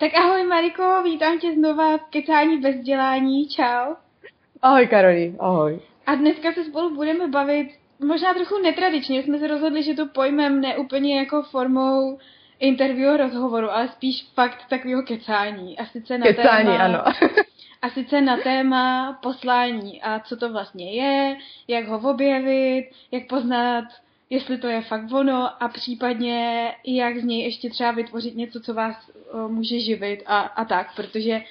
Tak ahoj Mariko, vítám tě znova v Kecání bez dělání, čau. Ahoj Karoli, ahoj. A dneska se spolu budeme bavit, možná trochu netradičně, jsme se rozhodli, že to pojmem ne úplně jako formou interview rozhovoru, ale spíš fakt takového kecání. A sice na kecání, téma... ano. A sice na téma poslání a co to vlastně je, jak ho objevit, jak poznat, jestli to je fakt ono a případně jak z něj ještě třeba vytvořit něco, co vás může živit a tak, protože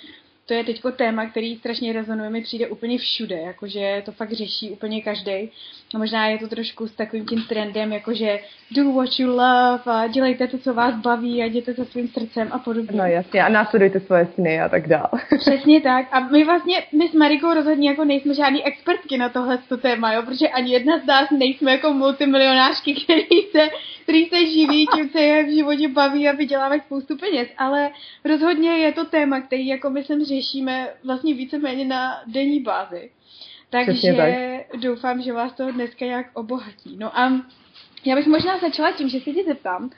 to je teďko téma, který strašně rezonuje, mi přijde úplně všude, jakože to fakt řeší úplně každej. A možná je to trošku s takovým tím trendem, jakože do what you love a dělejte to, co vás baví a jděte se svým srdcem a podobně. No jasně, a následujte svoje sny a tak dál. Přesně tak. A my s Marikou rozhodně jako nejsme žádný expertky na tohleto téma, jo, protože ani jedna z nás nejsme jako multimilionářky, který se živí, tím se je v životě baví a vyděláme spoustu peněz, ale rozhodně je to téma, který jako myslím řešíme vlastně víceméně na denní bázi. Takže tak. Doufám, že vás to dneska nějak obohatí. No a já bych možná začala tím, že se tě zeptám,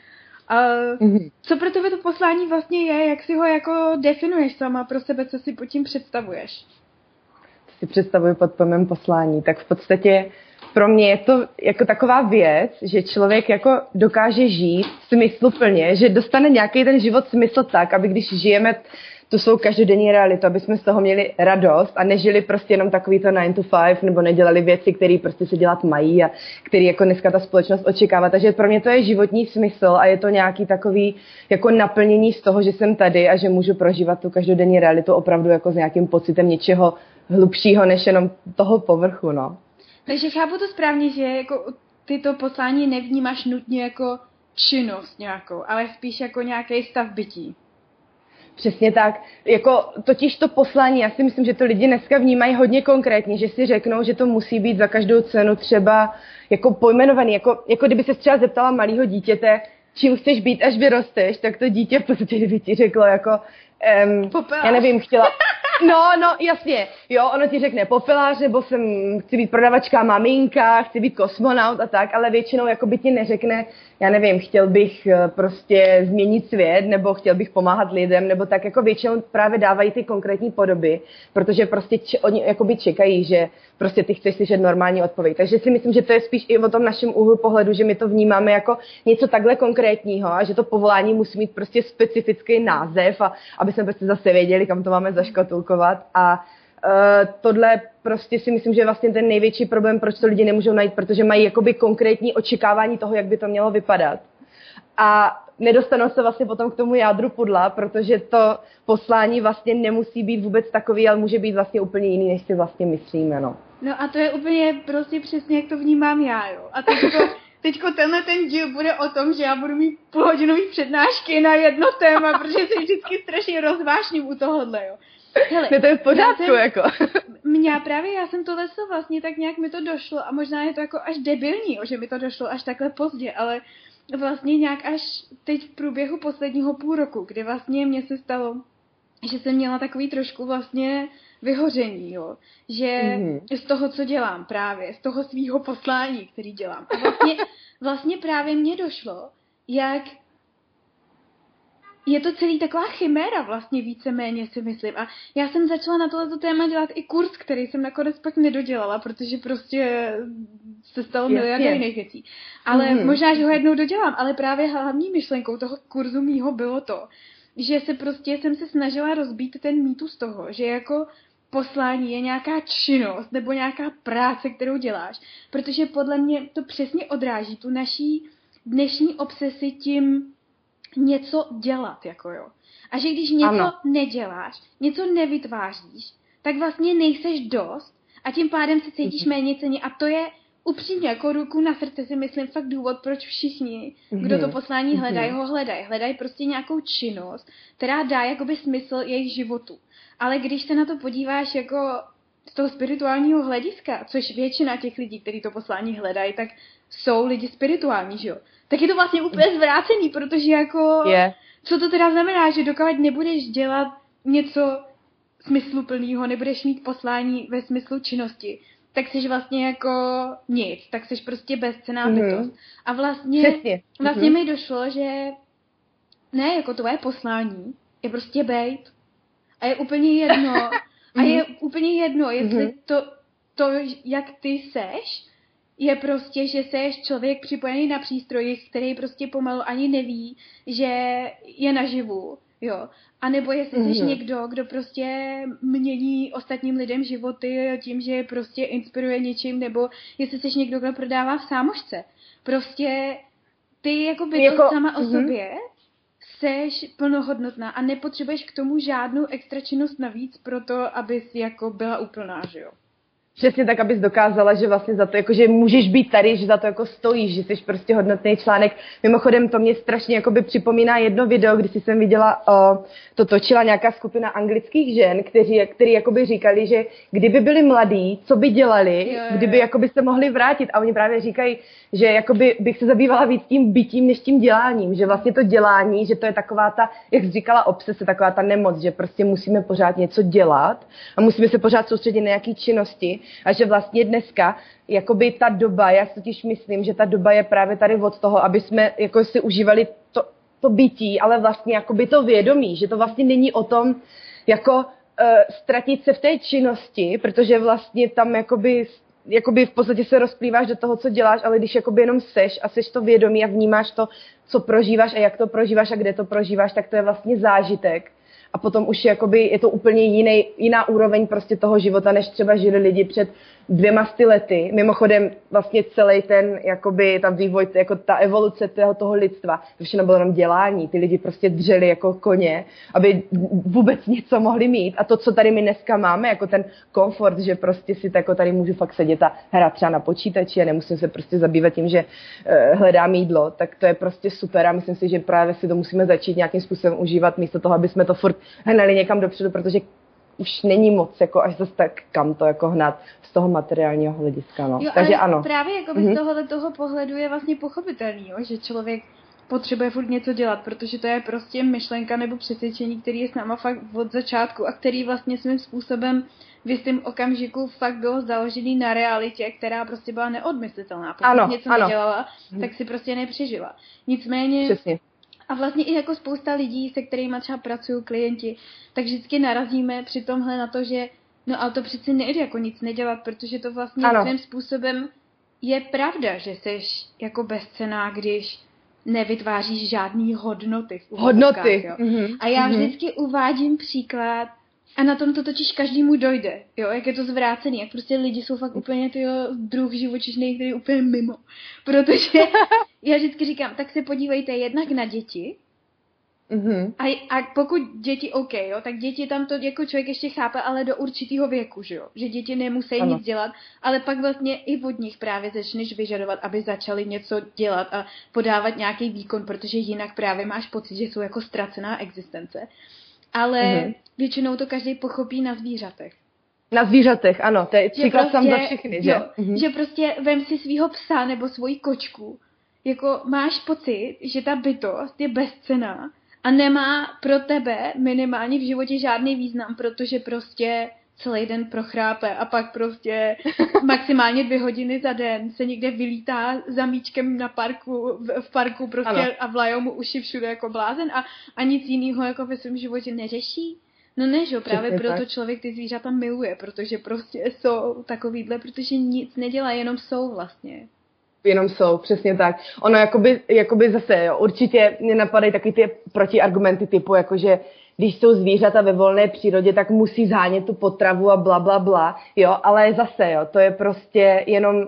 co pro tebe to poslání vlastně je, jak si ho jako definuješ sama pro sebe, co si pod tím představuješ? Co si představuji pod pojmem poslání? Tak v podstatě pro mě je to jako taková věc, že člověk jako dokáže žít smysluplně, že dostane nějaký ten život smysl tak, aby když žijeme tu svou každodenní realitu, aby jsme z toho měli radost a nežili prostě jenom takový to 9 to 5 nebo nedělali věci, které prostě se dělat mají a které jako dneska ta společnost očekává. Takže pro mě to je životní smysl a je to nějaký takový jako naplnění z toho, že jsem tady a že můžu prožívat tu každodenní realitu opravdu jako s nějakým pocitem něčeho hlubšího než jenom toho povrchu, no. Takže chápu to správně, že jako ty to poslání nevnímáš nutně jako činnost nějakou, ale spíš jako nějaký stav bytí. Přesně tak. Jako totiž to poslání, já si myslím, že to lidi dneska vnímají hodně konkrétně, že si řeknou, že to musí být za každou cenu třeba jako pojmenovaný. Jako kdyby se třeba zeptala malého dítěte, čím chceš být, až vyrosteš, tak to dítě v podstatě by ti řeklo jako, já nevím, chtěla... No, jasně, jo, ono ti řekne popelář, nebo chci být prodavačka, maminka, chci být kosmonaut a tak, ale většinou jako by ti neřekne, já nevím, chtěl bych prostě změnit svět, nebo chtěl bych pomáhat lidem, nebo tak jako většinou právě dávají ty konkrétní podoby, protože prostě oni jakoby čekají, že prostě ty chceš slyšet normální odpověď. Takže si myslím, že to je spíš i o tom našem úhlu pohledu, že my to vnímáme jako něco takhle konkrétního a že to povolání musí mít prostě specifický název, a aby jsme prostě zase věděli, kam to máme zaškatulkovat. A tohle prostě si myslím, že je vlastně ten největší problém, proč to lidi nemůžou najít, protože mají jakoby konkrétní očekávání toho, jak by to mělo vypadat. A nedostanou se vlastně potom k tomu jádru pudla, protože to poslání vlastně nemusí být vůbec takový, ale může být vlastně úplně jiný, než si vlastně myslíme, no. No a to je úplně prostě přesně, jak to vnímám já, jo. A teďko tenhle ten díl bude o tom, že já budu mít půlhodinový přednášky na jedno téma, protože se vždycky strašně rozvášním u tohohle, jo. Hele, to je v pořádku, jako. Já jsem tohle vlastně tak nějak mi to došlo a možná je to jako až debilní, že mi to došlo až takhle pozdě, ale vlastně nějak až teď v průběhu posledního půl roku, kdy vlastně mně se stalo, že jsem měla takový trošku vlastně vyhoření, jo. Že z toho, co dělám právě, z toho svýho poslání, který dělám. A vlastně právě mně došlo, jak je to celý taková chiméra vlastně víceméně si myslím. A já jsem začala na tohleto téma dělat i kurz, který jsem nakonec pak nedodělala, protože prostě se stalo miliarda jiných věcí. Ale možná, že ho jednou dodělám, ale právě hlavní myšlenkou toho kurzu mýho bylo to, že se prostě jsem se snažila rozbít ten mýtus toho, že jako poslání je nějaká činnost nebo nějaká práce, kterou děláš. Protože podle mě to přesně odráží tu naší dnešní obsesi tím něco dělat, jako jo. A že když něco neděláš, něco nevytváříš, tak vlastně nejseš dost a tím pádem se cítíš méněcenně. A to je upřímně, jako ruku na srdce si myslím fakt důvod, proč všichni, kdo to poslání hledají, ho hledají. Hledají prostě nějakou činnost, která dá jakoby smysl jejich životu. Ale když se na to podíváš jako z toho spirituálního hlediska, což většina těch lidí, kteří to poslání hledají, tak jsou lidi spirituální, že jo? Tak je to vlastně úplně zvrácený, protože jako, co to teda znamená, že dokud nebudeš dělat něco smysluplného, nebudeš mít poslání ve smyslu činnosti, tak jsi vlastně jako nic, tak jsi prostě bezcenná bytost. A vlastně mi došlo, že ne jako tvoje poslání je prostě bejt. A je úplně jedno, jestli to, jak ty seš, je prostě, že seš člověk připojený na přístroji, který prostě pomalu ani neví, že je naživu, jo. A nebo jestli jsi někdo, kdo prostě mění ostatním lidem životy tím, že prostě inspiruje něčím, nebo jestli jsi někdo, kdo prodává v sámošce. Prostě ty jako by to sama o sobě seš plnohodnotná a nepotřebuješ k tomu žádnou extra činnost navíc pro to, abys jako byla úplná, že jo. Přesně tak, abys dokázala, že vlastně za to, jako, že můžeš být tady, že za to jako stojíš, že jsi prostě hodnotný článek. Mimochodem to mě strašně jakoby připomíná jedno video, když jsem viděla, to točila nějaká skupina anglických žen, který jakoby říkali, že kdyby byli mladí, co by dělali, kdyby jakoby se mohli vrátit. A oni právě říkají, že jakoby bych se zabývala víc tím bytím, než tím děláním. Že vlastně to dělání, že to je taková ta, jak jsi říkala, obsese, taková ta nemoc, že prostě musíme pořád něco dělat a musíme se pořád soustředit na nějaké činnosti. A že vlastně dneska, jakoby ta doba, já si totiž myslím, že ta doba je právě tady od toho, aby jsme jako si užívali to bytí, ale vlastně jakoby to vědomí, že to vlastně není o tom, jako ztratit se v té činnosti, protože vlastně tam jakoby v podstatě se rozplýváš do toho, co děláš, ale když jakoby jenom seš a seš to vědomí a vnímáš to, co prožíváš a jak to prožíváš a kde to prožíváš, tak to je vlastně zážitek. A potom už jakoby je to úplně jiná úroveň prostě toho života, než třeba žili lidi před 200 lety. Mimochodem vlastně celý ten jakoby tam vývoj, jako ta evoluce toho lidstva, všechno bylo jenom dělání. Ty lidi prostě dřeli jako koně, aby vůbec něco mohli mít. A to, co tady my dneska máme, jako ten komfort, že prostě si jako tady můžu fakt sedět a hrát třeba na počítači a nemusím se prostě zabývat tím, že hledám jídlo, tak to je prostě super. A myslím si, že právě si to musíme začít nějakým způsobem užívat místo toho, aby jsme to furt hnali někam dopředu, protože už není moc jako až zase tak kam to jako hnat z toho materiálního hlediska. No. Jo, takže ano. Právě jako z tohohle toho pohledu je vlastně pochopitelný, jo, že člověk potřebuje furt něco dělat, protože to je prostě myšlenka nebo přesvědčení, který je s náma fakt od začátku a který vlastně svým způsobem v jistém okamžiku fakt bylo založený na realitě, která prostě byla neodmyslitelná. Pokud něco nedělala, tak si prostě nepřežila. Nicméně... Přesně. A vlastně i jako spousta lidí, se kterými třeba pracují klienti, tak vždycky narazíme při tomhle na to, že no ale to přeci nejde jako nic nedělat, protože to vlastně svým způsobem je pravda, že seš jako bezcenná, když nevytváříš žádný hodnoty. Hodnoty. A já vždycky uvádím příklad a na tom to totiž každému dojde, jo, jak je to zvrácený, jak prostě lidi jsou fakt úplně tyjo druh živočišný, který je úplně mimo, protože já vždycky říkám, tak se podívejte jednak na děti a pokud děti OK, jo, tak děti tam to jako člověk ještě chápe, ale do určitého věku, že jo, že děti nemusí nic dělat, ale pak vlastně i od nich právě začneš vyžadovat, aby začali něco dělat a podávat nějaký výkon, protože jinak právě máš pocit, že jsou jako ztracená existence. Ale většinou to každý pochopí na zvířatech. Na zvířatech, ano, to je příklad sám za všechny, že? Jo, že prostě vem si svýho psa nebo svoji kočku, jako máš pocit, že ta bytost je bezcenná a nemá pro tebe minimálně v životě žádný význam, protože prostě celý den prochrápe a pak prostě maximálně 2 hodiny za den se někde vylítá za míčkem na parku, v parku prostě a vlajou mu uši všude jako blázen a nic jiného jako ve svém životě neřeší. No ne, že právě proto člověk ty zvířata miluje, protože prostě jsou takovýhle, protože nic nedělá, jenom jsou vlastně. Jenom jsou, přesně tak. Ono jakoby zase, jo, určitě mě napadají takový ty protiargumenty typu, jakože když jsou zvířata ve volné přírodě, tak musí zhánět tu potravu a bla, bla, bla, jo, ale zase, jo, to je prostě jenom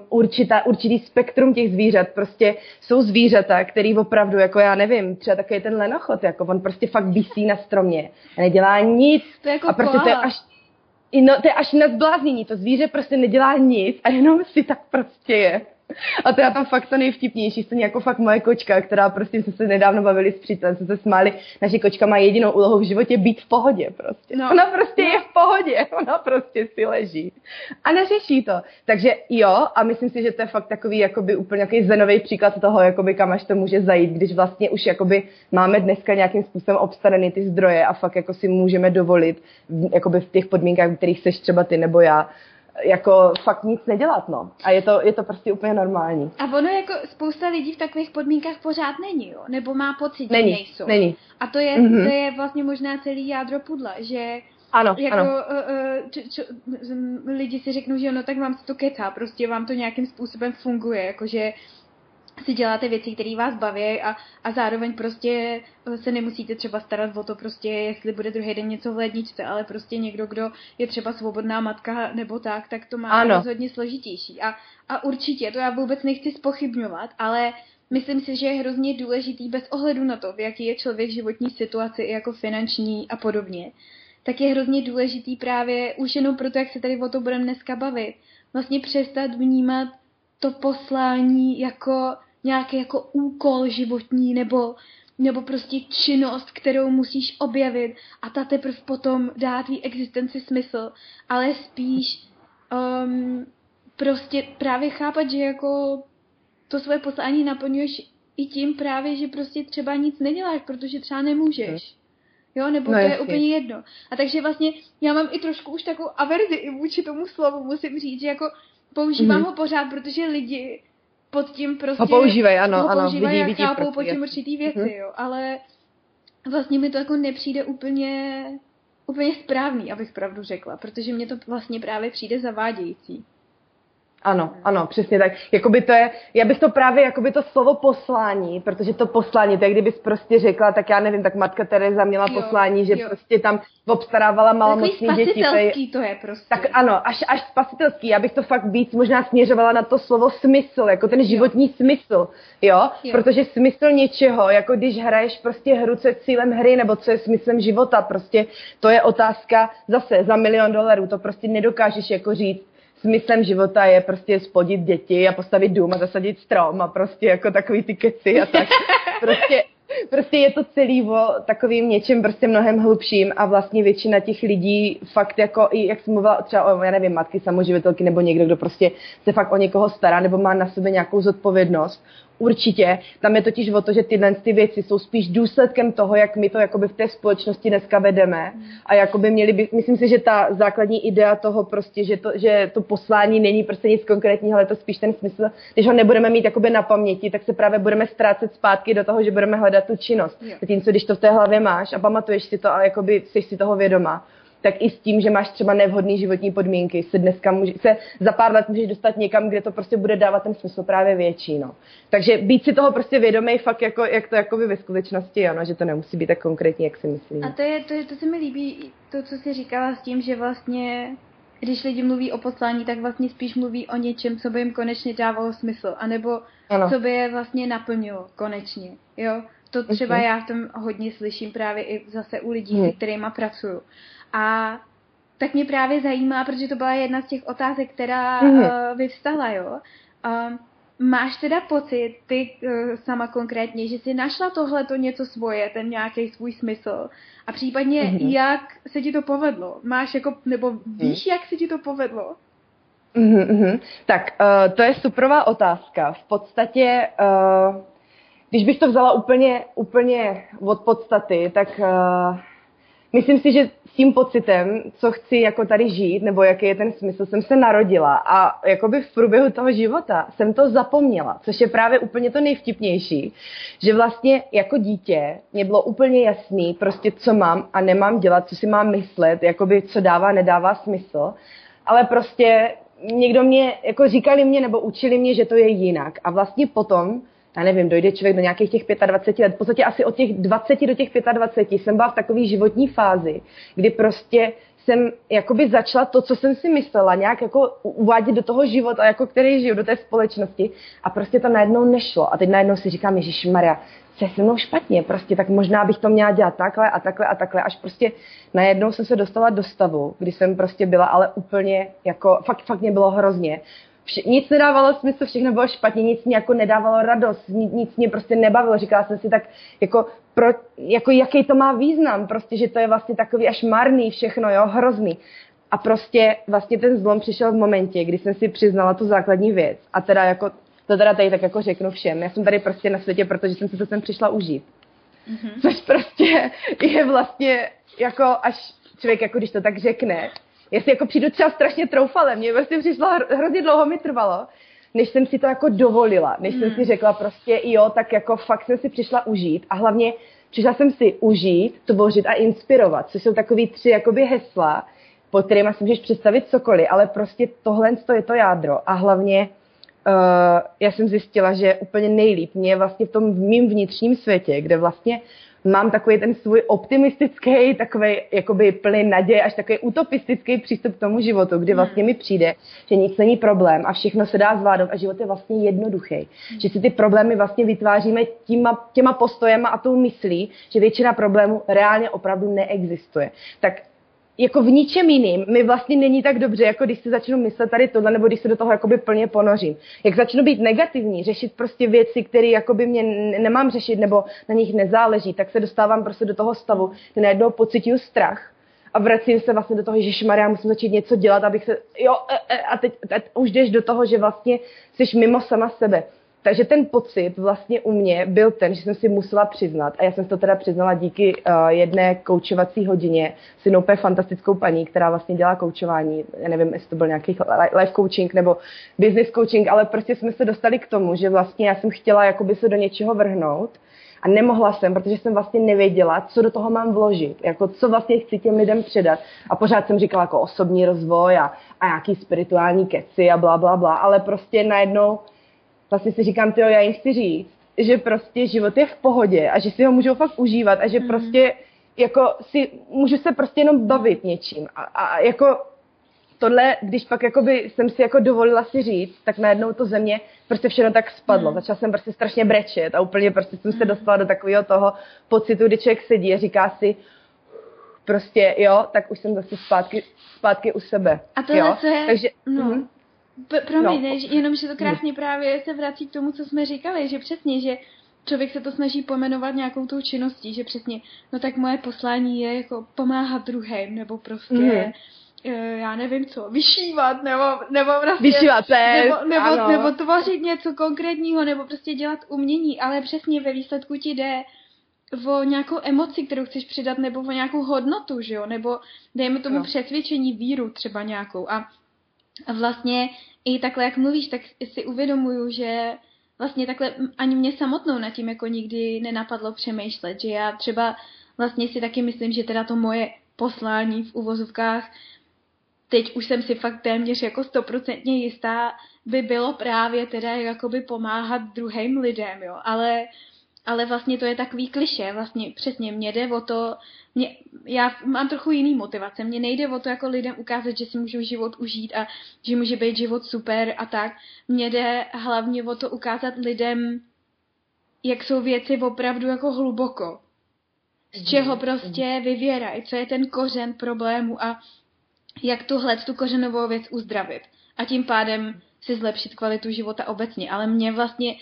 určitý spektrum těch zvířat, prostě jsou zvířata, který opravdu, jako já nevím, třeba takový ten lenochod, jako on prostě fakt visí na stromě a nedělá nic jako a prostě to je až... No, to je až na zbláznění, to zvíře prostě nedělá nic a jenom si tak prostě je. A to je tam fakt to nejvtipnější, stejně jako fakt moje kočka, která prostě jsme se nedávno bavili s přítelem, jsme se smáli, naše kočka má jedinou úlohu v životě být v pohodě prostě. No. Ona prostě je v pohodě, ona prostě si leží a neřeší to. Takže jo, a myslím si, že to je fakt takový jakoby úplně nějaký zenový příklad toho, jakoby kam až to může zajít, když vlastně už jakoby máme dneska nějakým způsobem obstaraný ty zdroje a fakt jako si můžeme dovolit jakoby v těch podmínkách, v kterých seš třeba ty nebo já, jako fakt nic nedělat, no. A je to prostě úplně normální. A ono jako spousta lidí v takových podmínkách pořád není, jo? Nebo má pocit, že nejsou. Není. A to je vlastně možná celý jádro pudla, že ano, jako ano. Lidi si řeknou, že no tak vám se to kecá, prostě vám to nějakým způsobem funguje, jakože si děláte věci, které vás baví a zároveň prostě se nemusíte třeba starat o to prostě, jestli bude druhý den něco v ledničce, ale prostě někdo, kdo je třeba svobodná matka nebo tak to má rozhodně složitější. A určitě, to já vůbec nechci zpochybňovat, ale myslím si, že je hrozně důležitý bez ohledu na to, v jaký je člověk životní situaci, jako finanční a podobně, tak je hrozně důležitý právě už jenom proto, jak se tady o to budeme dneska bavit, vlastně přestat vnímat to poslání jako nějaký jako úkol životní nebo prostě činnost, kterou musíš objevit a ta teprve potom dá tvý existenci smysl, ale spíš prostě právě chápat, že jako to svoje poslání naplňuješ i tím právě, že prostě třeba nic neděláš, protože třeba nemůžeš. Jo, nebo to je úplně jedno. A takže vlastně já mám i trošku už takovou averzi i vůči tomu slovu, musím říct, že jako používám ho pořád, protože lidi pod tím prostě ho používají, a chápou pod tím určitý věci, jo. Ale vlastně mi to jako nepřijde úplně správný, abych pravdu řekla, protože mě to vlastně právě přijde zavádějící. Ano, přesně tak. Jakoby to je, já bych to právě, jakoby to slovo poslání, protože to poslání, tak kdybys prostě řekla, tak já nevím, tak Matka Tereza měla poslání, že prostě tam obstarávala malomocný děti. Spasitelský to je prostě. Tak ano, až spasitelský, já bych to fakt víc možná směřovala na to slovo smysl, jako ten životní smysl, jo? Protože smysl něčeho, jako když hraješ prostě hru, co je cílem hry, nebo co je smyslem života, prostě to je otázka zase za $1 000 000, to prostě nedokážeš jako říct. Smyslem života je prostě splodit děti a postavit dům a zasadit strom a prostě jako takový ty keci a tak. Prostě je to celý o takovým něčem prostě mnohem hlubším a vlastně většina těch lidí fakt jako i, jak jsem mluvila třeba o, já nevím, matky samoživitelky nebo někdo, kdo prostě se fakt o někoho stará nebo má na sebe nějakou zodpovědnost. Určitě. Tam je totiž o to, že tyhle ty věci jsou spíš důsledkem toho, jak my to jakoby v té společnosti dneska vedeme. A jakoby měli by, myslím si, že ta základní idea toho prostě, že to poslání není prostě nic konkrétního, ale to spíš ten smysl, když ho nebudeme mít jakoby na paměti, tak se právě budeme ztrácet zpátky do toho, že budeme hledat tu činnost. Zatímco, když to v té hlavě máš a pamatuješ si to a jakoby jsi si toho vědomá, tak i s tím, že máš třeba nevhodné životní podmínky, se za pár let můžeš dostat někam, kde to prostě bude dávat ten smysl právě větší, no. Takže být si toho prostě vědomý fakt jako, jak to jakoby ve skutečnosti, ano, že to nemusí být tak konkrétní, jak si myslím. A to se mi líbí, to, co jsi říkala s tím, že vlastně, když lidi mluví o poslání, tak vlastně spíš mluví o něčem, co by jim konečně dávalo smysl, anebo co by je vlastně naplnilo konečně, jo. To třeba já v tom hodně slyším právě i zase u lidí, se kterýma pracuju. A tak mě právě zajímá, protože to byla jedna z těch otázek, která vyvstala, jo. Máš teda pocit, ty sama konkrétně, že jsi našla tohleto něco svoje, ten nějaký svůj smysl? A případně, jak se ti to povedlo? Máš jako, nebo víš, jak se ti to povedlo? Tak, to je superová otázka. V podstatě... Když bych to vzala úplně od podstaty, tak myslím si, že s tím pocitem, co chci jako tady žít, nebo jaký je ten smysl, jsem se narodila a jakoby v průběhu toho života jsem to zapomněla, což je právě úplně to nejvtipnější, že vlastně jako dítě mě bylo úplně jasný prostě, co mám a nemám dělat, co si mám myslet, jakoby co dává, nedává smysl, ale prostě někdo mě, jako říkali mě nebo učili mě, že to je jinak a vlastně potom já nevím, dojde člověk do nějakých těch 25 let, v podstatě asi od těch 20 do těch 25 jsem byla v takové životní fázi, kdy prostě jsem jakoby začala to, co jsem si myslela, nějak jako uvádět do toho života, jako který žiju, do té společnosti a prostě to najednou nešlo. A teď najednou si říkám, ježišmarja, co je se mnou špatně, prostě tak možná bych to měla dělat takhle a takhle a takhle, až prostě najednou jsem se dostala do stavu, kdy jsem prostě byla ale úplně jako, fakt mě bylo hrozně. Nic nedávalo smysl, všechno bylo špatně, nic mě jako nedávalo radost, nic mě prostě nebavilo. Říkala jsem si tak, jako jaký to má význam, prostě, že to je vlastně takový až marný všechno, jo, hrozný. A prostě vlastně ten zlom přišel v momentě, kdy jsem si přiznala tu základní věc. A teda jako, to teda tady tak jako řeknu všem, já jsem tady prostě na světě, protože jsem si to sem přišla užít. Což prostě je vlastně jako až člověk, jako když to tak řekne, Já si jako přijdu třeba strašně troufale, mě vlastně přišlo, hrozně dlouho mi trvalo, než jsem si to jako dovolila, než jsem si řekla prostě jo, tak jako fakt jsem si přišla užít a hlavně přišla jsem si užít, tvořit a inspirovat, což jsou takový tři jakoby hesla, pod kterýma si můžeš představit cokoliv, ale prostě tohle je to jádro a hlavně já jsem zjistila, že úplně nejlíp mě vlastně v tom mým vnitřním světě, kde vlastně mám takový ten svůj optimistický, takový jakoby plný naděje, až takový utopistický přístup k tomu životu, kdy vlastně mi přijde, že nic není problém a všechno se dá zvládnout a život je vlastně jednoduchý. Že si ty problémy vlastně vytváříme těma postojema a tou myslí, že většina problémů reálně opravdu neexistuje. Tak jako v ničem jiným mi vlastně není tak dobře, jako když si začnu myslet tady tohle, nebo když se do toho jakoby plně ponořím. Jak začnu být negativní, řešit prostě věci, které jakoby mě nemám řešit, nebo na nich nezáleží, tak se dostávám prostě do toho stavu, kdy najednou pocituju strach a vracím se vlastně do toho, že ježišmarja, musím začít něco dělat, abych se, a teď už jdeš do toho, že vlastně jsi mimo sama sebe. Takže ten pocit vlastně u mě byl ten, že jsem si musela přiznat, a já jsem to teda přiznala díky jedné koučovací hodině s jednou fantastickou paní, která vlastně dělá koučování, já nevím, jestli to byl nějaký life coaching nebo business coaching, ale prostě jsme se dostali k tomu, že vlastně já jsem chtěla jakoby se do něčeho vrhnout a nemohla jsem, protože jsem vlastně nevěděla, co do toho mám vložit, jako co vlastně chci těm lidem předat. A pořád jsem říkala jako osobní rozvoj a nějaký spirituální keci a bla, bla, bla, ale prostě najednou vlastně si říkám, tyjo, já jim chci říct, že prostě život je v pohodě a že si ho můžou fakt užívat a že prostě jako si můžu se prostě jenom bavit něčím. A jako tohle, když pak jakoby jsem si jako dovolila si říct, tak najednou to ze mě prostě všechno tak spadlo. Začala jsem prostě strašně brečet a úplně prostě jsem se dostala do takového toho pocitu, kdy člověk sedí a říká si, prostě jo, tak už jsem zase zpátky u sebe. A tohle jo? Takže, Jenomže to krásně právě se vrací k tomu, co jsme říkali, že přesně, že člověk se to snaží pojmenovat nějakou tou činností, že přesně, no tak moje poslání je jako pomáhat druhým, nebo prostě, já nevím co, vyšívat, nebo prostě, vyšívat, nebo tvořit něco konkrétního, nebo prostě dělat umění, ale přesně ve výsledku ti jde o nějakou emoci, kterou chceš přidat, nebo o nějakou hodnotu, že jo, nebo dejme tomu přesvědčení, víru třeba nějakou a vlastně i takhle, jak mluvíš, tak si uvědomuju, že vlastně takhle ani mě samotnou nad tím jako nikdy nenapadlo přemýšlet, že já třeba vlastně si taky myslím, že teda to moje poslání v uvozovkách, teď už jsem si fakt téměř jako 100% jistá, by bylo právě teda jakoby pomáhat druhým lidem, jo, ale vlastně to je takový klišé, vlastně přesně mě jde o to, já mám trochu jiný motivace, mně nejde o to jako lidem ukázat, že si můžou život užít a že může být život super a tak, mně jde hlavně o to ukázat lidem, jak jsou věci opravdu jako hluboko, z čeho prostě vyvěrají, co je ten kořen problému a jak tu kořenovou věc uzdravit a tím pádem si zlepšit kvalitu života obecně, ale mě vlastně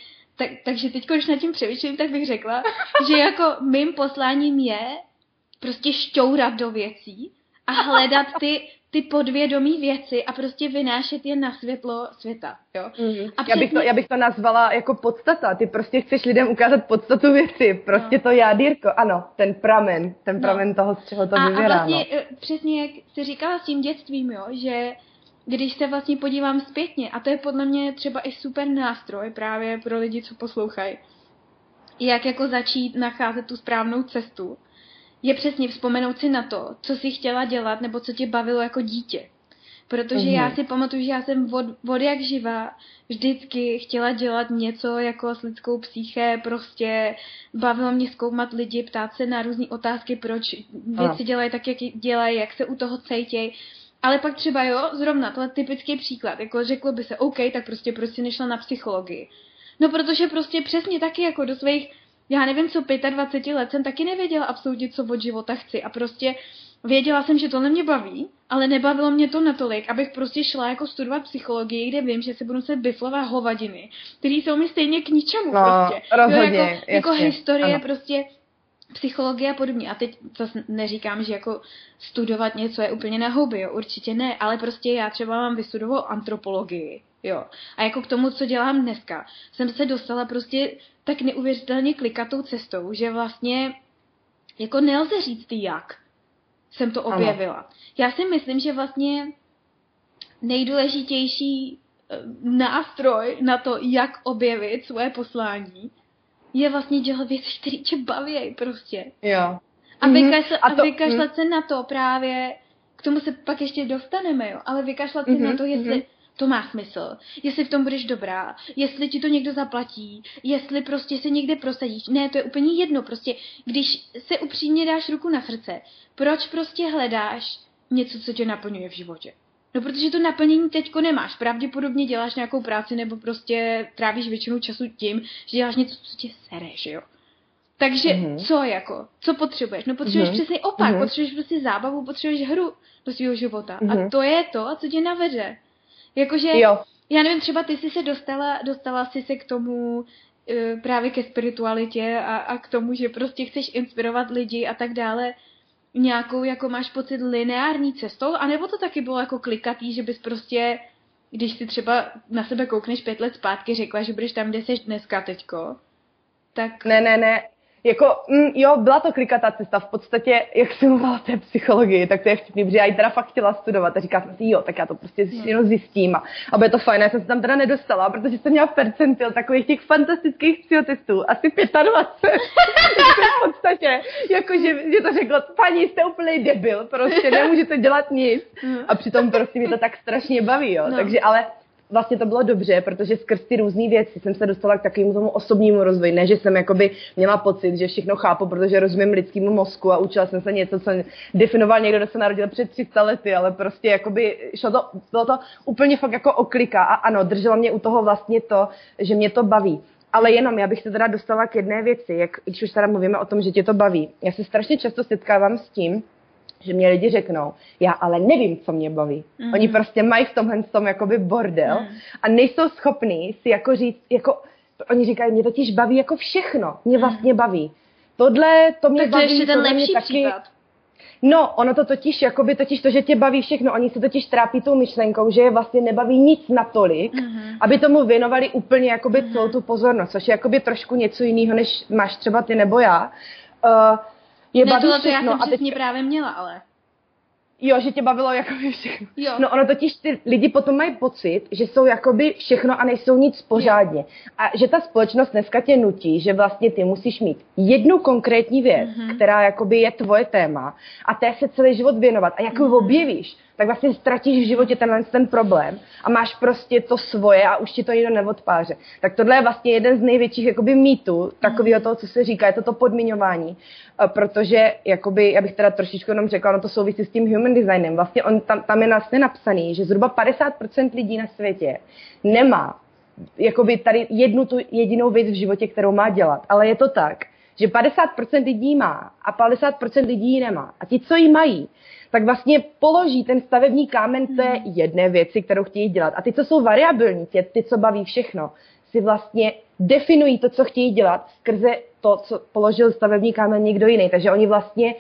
takže teď, když nad tím přemýšlím, tak bych řekla, že jako mým posláním je prostě šťourat do věcí a hledat ty podvědomí věci a prostě vynášet je na světlo světa, jo. A přesně... já bych to nazvala jako podstata, ty prostě chceš lidem ukázat podstatu věci, prostě to jádírko, ano, ten pramen toho, z čeho to vyvěrá. A vlastně přesně, jak jsi říkala s tím dětstvím, jo, že... Když se vlastně podívám zpětně, a to je podle mě třeba i super nástroj právě pro lidi, co poslouchají, jak jako začít nacházet tu správnou cestu, je přesně vzpomenout si na to, co jsi chtěla dělat nebo co tě bavilo jako dítě. Protože já si pamatuju, že já jsem od jak živa vždycky chtěla dělat něco jako s lidskou psyché, prostě bavilo mě zkoumat lidi, ptát se na různé otázky, proč věci dělají tak, jak dělají, jak se u toho cítějí. Ale pak třeba, jo, zrovna, tohle typický příklad, jako řeklo by se, OK, tak prostě nešla na psychologii. No, protože prostě přesně taky, jako do svých, já nevím co, 25 let jsem taky nevěděla absolutně, co od života chci. A prostě věděla jsem, že tohle mě baví, ale nebavilo mě to natolik, abych prostě šla jako studovat psychologii, kde vím, že se budu muset biflovat hovadiny, které jsou mi stejně k ničemu prostě. Rozhodně, jo, jako historie prostě... psychologie a podobně. A teď zase neříkám, že jako studovat něco je úplně na houby, jo, určitě ne, ale prostě já třeba mám vystudovanou antropologii, jo. A jako k tomu, co dělám dneska, jsem se dostala prostě tak neuvěřitelně klikatou cestou, že vlastně jako nelze říct jak. jsem to objevila. Ano. Já si myslím, že vlastně nejdůležitější nástroj na to, jak objevit svoje poslání, je vlastně dělat věci, které tě baví prostě. Jo. A vykašlat se na to právě, k tomu se pak ještě dostaneme, jo, ale vykašlat se na to, jestli to má smysl, jestli v tom budeš dobrá, jestli ti to někdo zaplatí, jestli prostě se někde prosadíš. Ne, to je úplně jedno, prostě, když se upřímně dáš ruku na srdce, proč prostě hledáš něco, co tě naplňuje v životě? No, protože to naplnění teďko nemáš. Pravděpodobně děláš nějakou práci nebo prostě trávíš většinu času tím, že děláš něco, co tě sere, že jo? Takže co potřebuješ? No, potřebuješ přesně opak, potřebuješ prostě zábavu, potřebuješ hru do svého života. A to je to, co tě navede. Jakože, já nevím, třeba ty jsi se dostala jsi se k tomu právě ke spiritualitě a k tomu, že prostě chceš inspirovat lidi a tak dále, nějakou, jako máš pocit, lineární cestou, anebo to taky bylo jako klikatý, že bys prostě, když si třeba na sebe koukneš 5 let zpátky, řekla, že budeš tam, kde seš dneska teďko, tak... Ne, jako, byla to klikatá cesta, v podstatě, jak jsem mluvila té psychologii, tak to je vtipný, protože já ji teda fakt chtěla studovat a říkala jsem si, tak já to prostě jenom zjistím a bude to fajn, já jsem se tam teda nedostala, protože jsem měla percentil takových těch fantastických psychotestů, asi 25, v podstatě, jakože mě to řeklo, paní, jste úplný debil, prostě nemůžete dělat nic a přitom prostě mě to tak strašně baví, jo, takže ale... Vlastně to bylo dobře, protože skrz ty různé věci jsem se dostala k takovému tomu osobnímu rozvoji. Ne, že jsem jakoby měla pocit, že všechno chápu, protože rozumím lidskému mozku a učila jsem se něco, co definoval někdo, kdo se narodil před 300 lety, ale prostě jakoby šlo to, bylo to úplně fakt jako oklika a ano, drželo mě u toho vlastně to, že mě to baví. Ale jenom, já bych se teda dostala k jedné věci, jak, když už teda mluvíme o tom, že tě to baví. Já se strašně často setkávám s tím, že mě lidi řeknou, já ale nevím, co mě baví. Mm. Oni prostě mají v tomhle tom jakoby bordel a nejsou schopní si jako říct, jako, oni říkají, mě totiž baví jako všechno, mě vlastně baví. Tohle, to mě tak baví. Takže ještě ten lepší případ. No, ono to totiž, jakoby totiž to, že tě baví všechno, oni se totiž trápí tou myšlenkou, že je vlastně nebaví nic natolik, aby tomu věnovali úplně jakoby celou tu pozornost, což je jakoby trošku něco jiného, než máš třeba ty nebo já. Tohle já jsem přesně právě měla, ale... Jo, že tě bavilo jakoby všechno. Jo. No ono totiž ty lidi potom mají pocit, že jsou jakoby všechno a nejsou nic pořádně. Jo. A že ta společnost dneska tě nutí, že vlastně ty musíš mít jednu konkrétní věc, která jakoby je tvoje téma a té se celý život věnovat. A jak ji objevíš, tak vlastně ztratíš v životě tenhle ten problém a máš prostě to svoje a už ti to jenom neodpáře. Tak tohle je vlastně jeden z největších jakoby mýtů takového toho, co se říká, je to podmiňování, protože jakoby, já bych teda trošičku jenom řekla, to souvisí s tím human designem. Vlastně tam je vlastně napsaný, že zhruba 50% lidí na světě nemá jakoby tady jednu tu jedinou věc v životě, kterou má dělat, ale je to tak, že 50% lidí má a 50% lidí nemá. A ti, co ji mají, tak vlastně položí ten stavební kámen té jedné věci, kterou chtějí dělat. A ty, co jsou variabilní, ty, co baví všechno, si vlastně definují to, co chtějí dělat skrze to, co položil stavební kámen někdo jiný. Takže oni vlastně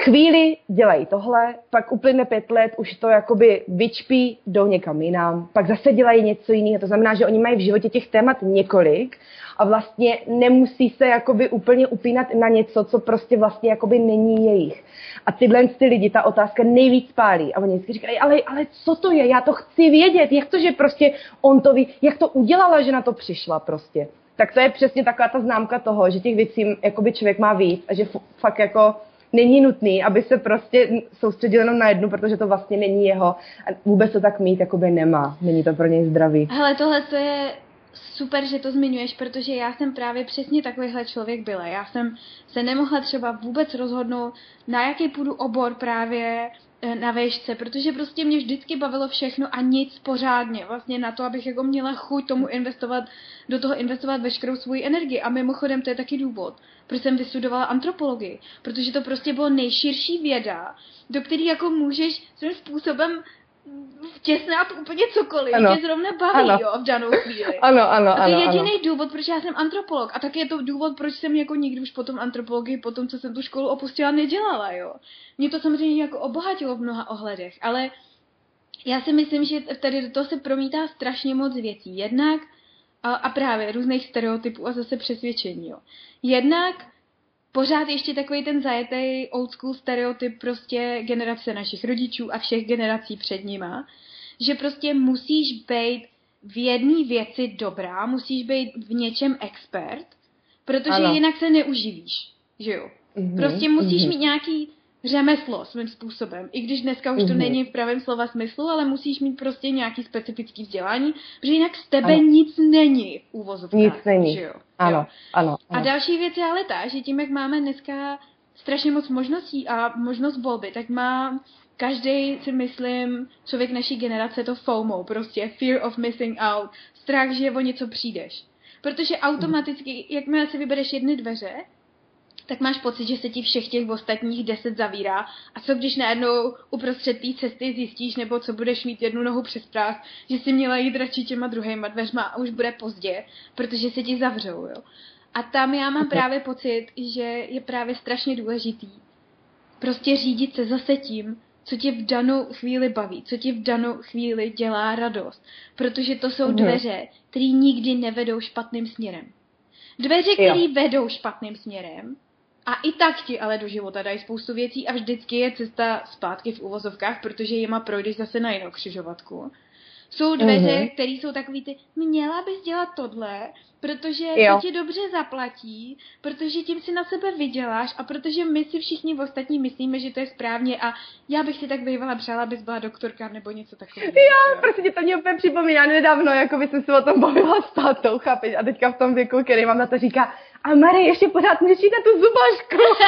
chvíli dělají tohle, pak uplyne 5 let, už to jakoby vyčpí, jdou někam jinam, pak zase dělají něco jiného. To znamená, že oni mají v životě těch témat několik a vlastně nemusí se jakoby úplně upínat na něco, co prostě vlastně jakoby není jejich. A tyhle ty lidi ta otázka nejvíc pálí. A oni vždycky říkají, ale co to je, já to chci vědět, jak to, že prostě on to ví, jak to udělala, že na to přišla prostě. Tak to je přesně taková ta známka toho, že těch věcí jakoby člověk má víc a že fakt jako není nutný, aby se prostě soustředil jenom na jednu, protože to vlastně není jeho a vůbec to tak mít jakoby nemá. Není to pro něj zdravý. Hele, tohle to je super, že to zmiňuješ, protože já jsem právě přesně takovýhle člověk byla. Já jsem se nemohla třeba vůbec rozhodnout, na jaký půjdu obor právě na vejšce, protože prostě mě vždycky bavilo všechno a nic pořádně. Vlastně na to, abych jako měla chuť tomu investovat, do toho investovat veškerou svoji energii. A mimochodem to je taky důvod, proč jsem vystudovala antropologii, protože to prostě bylo nejširší věda, do který jako můžeš svým způsobem vtěsnat úplně cokoliv, ano, tě zrovna baví, ano, jo, v danou chvíli. Ano, a to je jediný důvod, proč já jsem antropolog. A taky je to důvod, proč jsem jako nikdy už potom antropologii, potom co jsem tu školu opustila, nedělala, jo. Mě to samozřejmě jako obohatilo v mnoha ohledech, ale já si myslím, že tady do toho se promítá strašně moc věcí. Jednak a právě různých stereotypů a zase přesvědčení, jo. Jednak pořád ještě takový ten zajetej old school stereotyp prostě generace našich rodičů a všech generací před nima, že prostě musíš být v jedné věci dobrá, musíš být v něčem expert, protože jinak se neuživíš, že jo? Prostě musíš mít nějaký řemeslo svým způsobem, i když dneska už to není v pravém slova smyslu, ale musíš mít prostě nějaký specifický vzdělání, protože jinak z tebe nic není v úvozovkách. Nic není, jo? Ano, jo. Ano. A další věc je ale ta, že tím, jak máme dneska strašně moc možností a možnost volby, tak má každý, si myslím, člověk naší generace to FOMO, prostě fear of missing out, strach, že o něco přijdeš. Protože automaticky, jakmile si vybereš jedny dveře, tak máš pocit, že se ti všech těch ostatních 10 zavírá a co když najednou uprostřed té cesty zjistíš, nebo co budeš mít jednu nohu přes práh, že jsi měla jít radši těma druhejma dveřma a už bude pozdě, protože se ti zavřou, jo. A tam já mám právě pocit, že je právě strašně důležitý prostě řídit se zase tím, co tě v danou chvíli baví, co ti v danou chvíli dělá radost, protože to jsou dveře, které nikdy nevedou špatným směrem. Dveře, které vedou špatným směrem, a i tak ti ale do života dají spoustu věcí a vždycky je cesta zpátky v uvozovkách, protože jima projdeš zase na jinou křižovatku. Jsou dveře, které jsou takový ty, měla bys dělat tohle, protože to ti dobře zaplatí, protože tím si na sebe vyděláš a protože my si všichni ostatní myslíme, že to je správně a já bych si tak bývala přála, abys byla doktorka nebo něco takového. Jo, prostě to mě úplně připomíná nedávno, jako by jsem se o tom bavila s tátou, chápeš? A teďka v tom věku, který mám, na to říká, a Marie, ještě pořád měří na tu zubašku.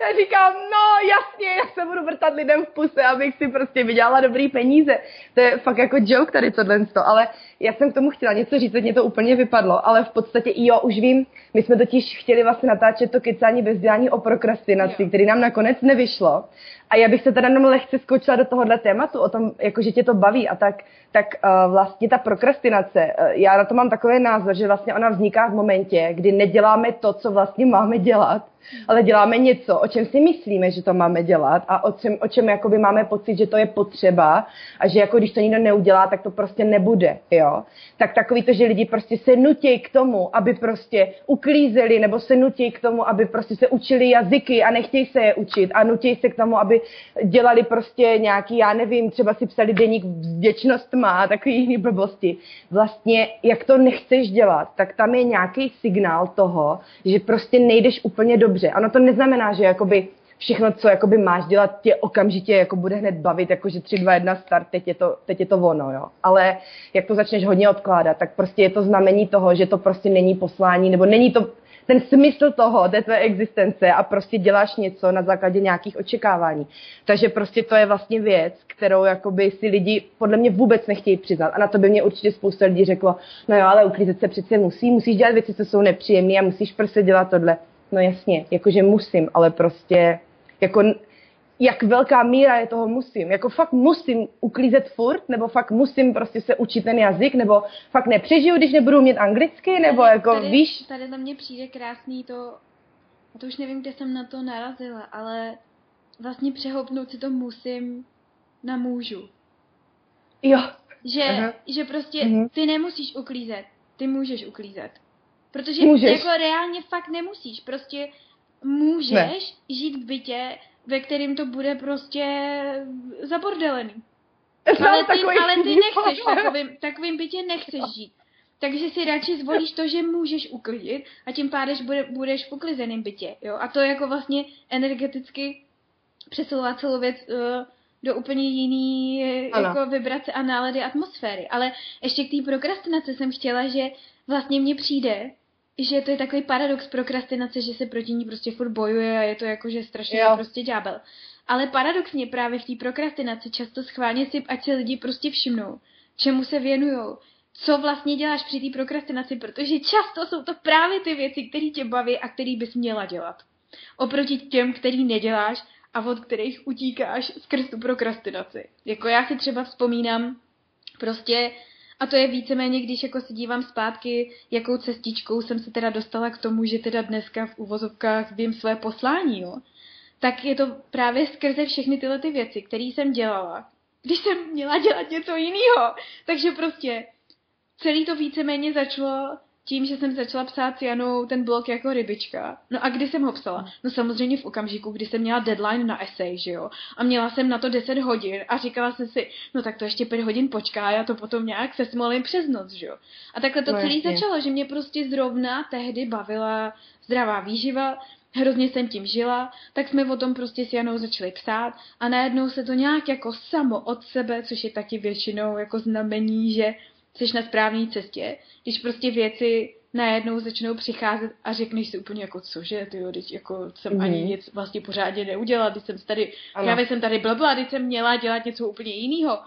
Já říkám, no jasně, já se budu vrtat lidem v puse, abych si prostě vydělala dobrý peníze. To je fakt jako joke tady tohle, ale já jsem k tomu chtěla něco říct, mě to úplně vypadlo, ale v podstatě jo, už vím, my jsme totiž chtěli vlastně natáčet to kecání bez vzdělání o prokrastinaci, který nám nakonec nevyšlo. A já bych se teda jenom lehce skočila do tohohle tématu, o tom, jako že tě to baví a tak vlastně ta prokrastinace, já na to mám takový názor, že vlastně ona vzniká v momentě, kdy neděláme to, co vlastně máme dělat, ale děláme něco, o čem si myslíme, že to máme dělat a o čem jakoby máme pocit, že to je potřeba a že jako když to nikdo neudělá, tak to prostě nebude, jo. Tak takový to, že lidi prostě se nutí k tomu, aby prostě uklízeli nebo se nutí k tomu, aby prostě se učili jazyky a nechtějí se je učit a nutí se k tomu, aby dělali prostě nějaký, já nevím, třeba si psali deník vděčnost má, takový jiný blbosti. Vlastně, jak to nechceš dělat, tak tam je nějaký signál toho, že prostě nejdeš úplně dobře. Ano, to neznamená, že jakoby všechno, co jakoby máš dělat, tě okamžitě jako bude hned bavit, jakože 3, 2, 1 start, teď je to ono, jo. Ale jak to začneš hodně odkládat, tak prostě je to znamení toho, že to prostě není poslání, nebo není to ten smysl toho, té tvé existence a prostě děláš něco na základě nějakých očekávání. Takže prostě to je vlastně věc, kterou jakoby si lidi podle mě vůbec nechtějí přiznat. A na to by mě určitě spousta lidí řeklo, no jo, ale uklízet se přece musíš dělat věci, co jsou nepříjemné a musíš prostě dělat tohle. No jasně, jakože musím, ale prostě jako jak velká míra je toho musím. Jako fakt musím uklízet furt, nebo fakt musím prostě se učit ten jazyk, nebo fakt nepřežiju, když nebudu mít anglicky, nebo tady, jako víš. Tady na mě přijde krásný to, a to už nevím, kde jsem na to narazila, ale vlastně přehoupnout si to musím na můžu. Jo. Že prostě ty nemusíš uklízet, ty můžeš uklízet. Protože můžeš. Jako reálně fakt nemusíš, prostě můžeš žít v bytě, ve kterým to bude prostě zabordelený. Ale ty nechceš, takovým bytě nechceš žít. Takže si radši zvolíš to, že můžeš uklidit a tím pádem budeš v uklizeném bytě. Jo? A to jako vlastně energeticky přesouvá celou věc do úplně jiný jako vibrace a nálady atmosféry. Ale ještě k té prokrastinaci jsem chtěla, že vlastně mně přijde, že to je takový paradox prokrastinace, že se proti ní prostě furt bojuje a je to jako, že strašně prostě ďábel. Ale paradoxně právě v té prokrastinaci často schválně si, ať se lidi prostě všimnou, čemu se věnujou, co vlastně děláš při té prokrastinaci, protože často jsou to právě ty věci, které tě baví a které bys měla dělat. Oproti těm, který neděláš a od kterých utíkáš skrz tu prokrastinaci. Jako já si třeba vzpomínám prostě. A to je víceméně, když jako se dívám zpátky, jakou cestičkou jsem se teda dostala k tomu, že teda dneska v uvozovkách vím své poslání, jo. Tak je to právě skrze všechny tyhle ty věci, které jsem dělala, když jsem měla dělat něco jiného. Takže prostě celý to víceméně začalo tím, že jsem začala psát Janu ten blog jako rybička. No a kdy jsem ho psala? No samozřejmě v okamžiku, kdy jsem měla deadline na esej, že jo? A měla jsem na to 10 hodin a říkala jsem si, no tak to ještě 5 hodin počká, já to potom nějak se smolím přes noc, že jo? A takhle to celé začalo, že mě prostě zrovna tehdy bavila zdravá výživa, hrozně jsem tím žila, tak jsme o tom prostě s Janou začali psát a najednou se to nějak jako samo od sebe, což je taky většinou jako znamení, že jsi na správné cestě, když prostě věci najednou začnou přicházet a řekneš si úplně jako cože, tyjo, teď jako jsem ani nic vlastně pořádně neudělala, teď jsem tady, právě jsem tady blbla, teď jsem měla dělat něco úplně jiného.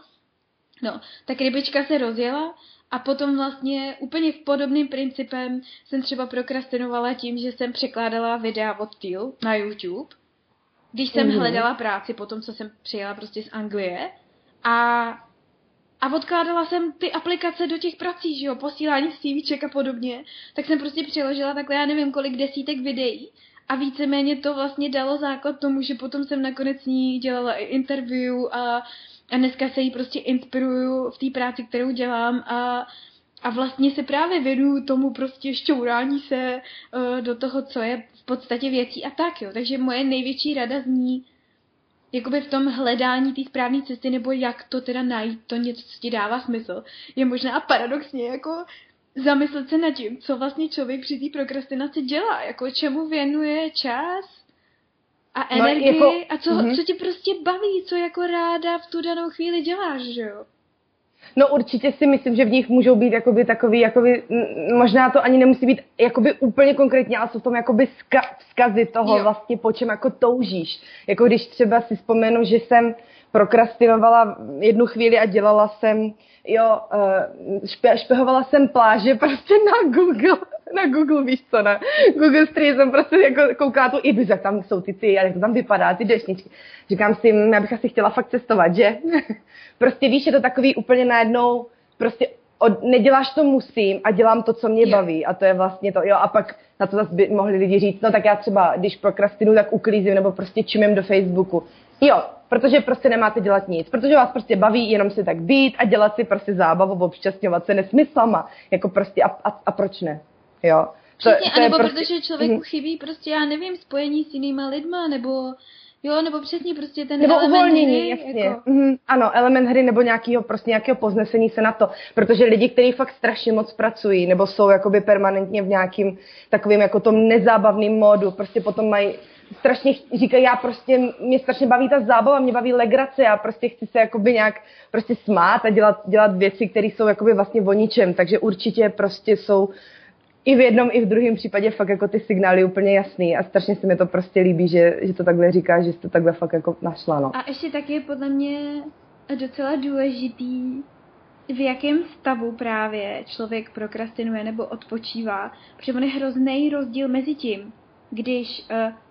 No, tak rybička se rozjela a potom vlastně úplně v podobným principem jsem třeba prokrastinovala tím, že jsem překládala videa od Teal na YouTube, když jsem hledala práci po tom, co jsem přijela prostě z Anglie a odkládala jsem ty aplikace do těch prací, že jo, posílání CVček a podobně, tak jsem prostě přiložila takhle, já nevím kolik desítek videí a víceméně to vlastně dalo základ tomu, že potom jsem nakonec s ní dělala i interview a dneska se jí prostě inspiruju v té práci, kterou dělám a vlastně se právě věnuju tomu prostě šťourání se do toho, co je v podstatě věcí a tak, jo. Takže moje největší rada zní jakoby v tom hledání té správné cesty, nebo jak to teda najít, to něco, co ti dává smysl, je možná paradoxně jako zamyslet se nad tím, co vlastně člověk při té prokrastinaci dělá, jako čemu věnuje čas a energii a co tě prostě baví, co jako ráda v tu danou chvíli děláš, že jo? No určitě si myslím, že v nich můžou být jakoby takový, jakoby, možná to ani nemusí být jakoby úplně konkrétně, ale jsou v tom jakoby vzkazy toho vlastně, po čem jako toužíš. Jako když třeba si vzpomenu, že jsem prokrastinovala jednu chvíli a dělala jsem, špehovala jsem pláže prostě na Google, víš co, na Google Street jsem prostě jako koukala tu Ibiza, jak tam jsou ty, jak to tam vypadá, ty deštničky. Říkám si, já bych asi chtěla fakt cestovat, že? Prostě víš, je to takový úplně najednou, prostě neděláš to musím a dělám to, co mě baví a to je vlastně to, jo, a pak na to zase by mohli lidi říct, no tak já třeba, když prokrastinu, tak uklízím nebo prostě čumím do Facebooku. Jo, protože prostě nemáte dělat nic, protože vás prostě baví jenom si tak být a dělat si prostě zábavu, obšťastňovat se nesmyslama, jako prostě a proč ne, jo. Přesně, anebo prostě, protože člověku chybí prostě, já nevím, spojení s jinýma lidma, nebo jo, nebo přesně prostě ten nebo element uvolnění, hry, jako... Ano, element hry nebo nějakého poznesení se na to, protože lidi, kteří fakt strašně moc pracují, nebo jsou jakoby permanentně v nějakým takovým jako tom nezábavným módu, prostě potom mají strašně, říkají, mě strašně baví ta zábava, mě baví legrace, já prostě chci se jakoby nějak prostě smát a dělat věci, které jsou jakoby vlastně o ničem, takže určitě prostě jsou i v jednom, i v druhém případě fakt jako ty signály úplně jasný a strašně se mi to prostě líbí, že to takhle říká, že jsi to takhle fakt jako našla, no. A ještě taky je podle mě docela důležitý, v jakém stavu právě člověk prokrastinuje nebo odpočívá, protože on je hrozný rozdíl mezi tím, když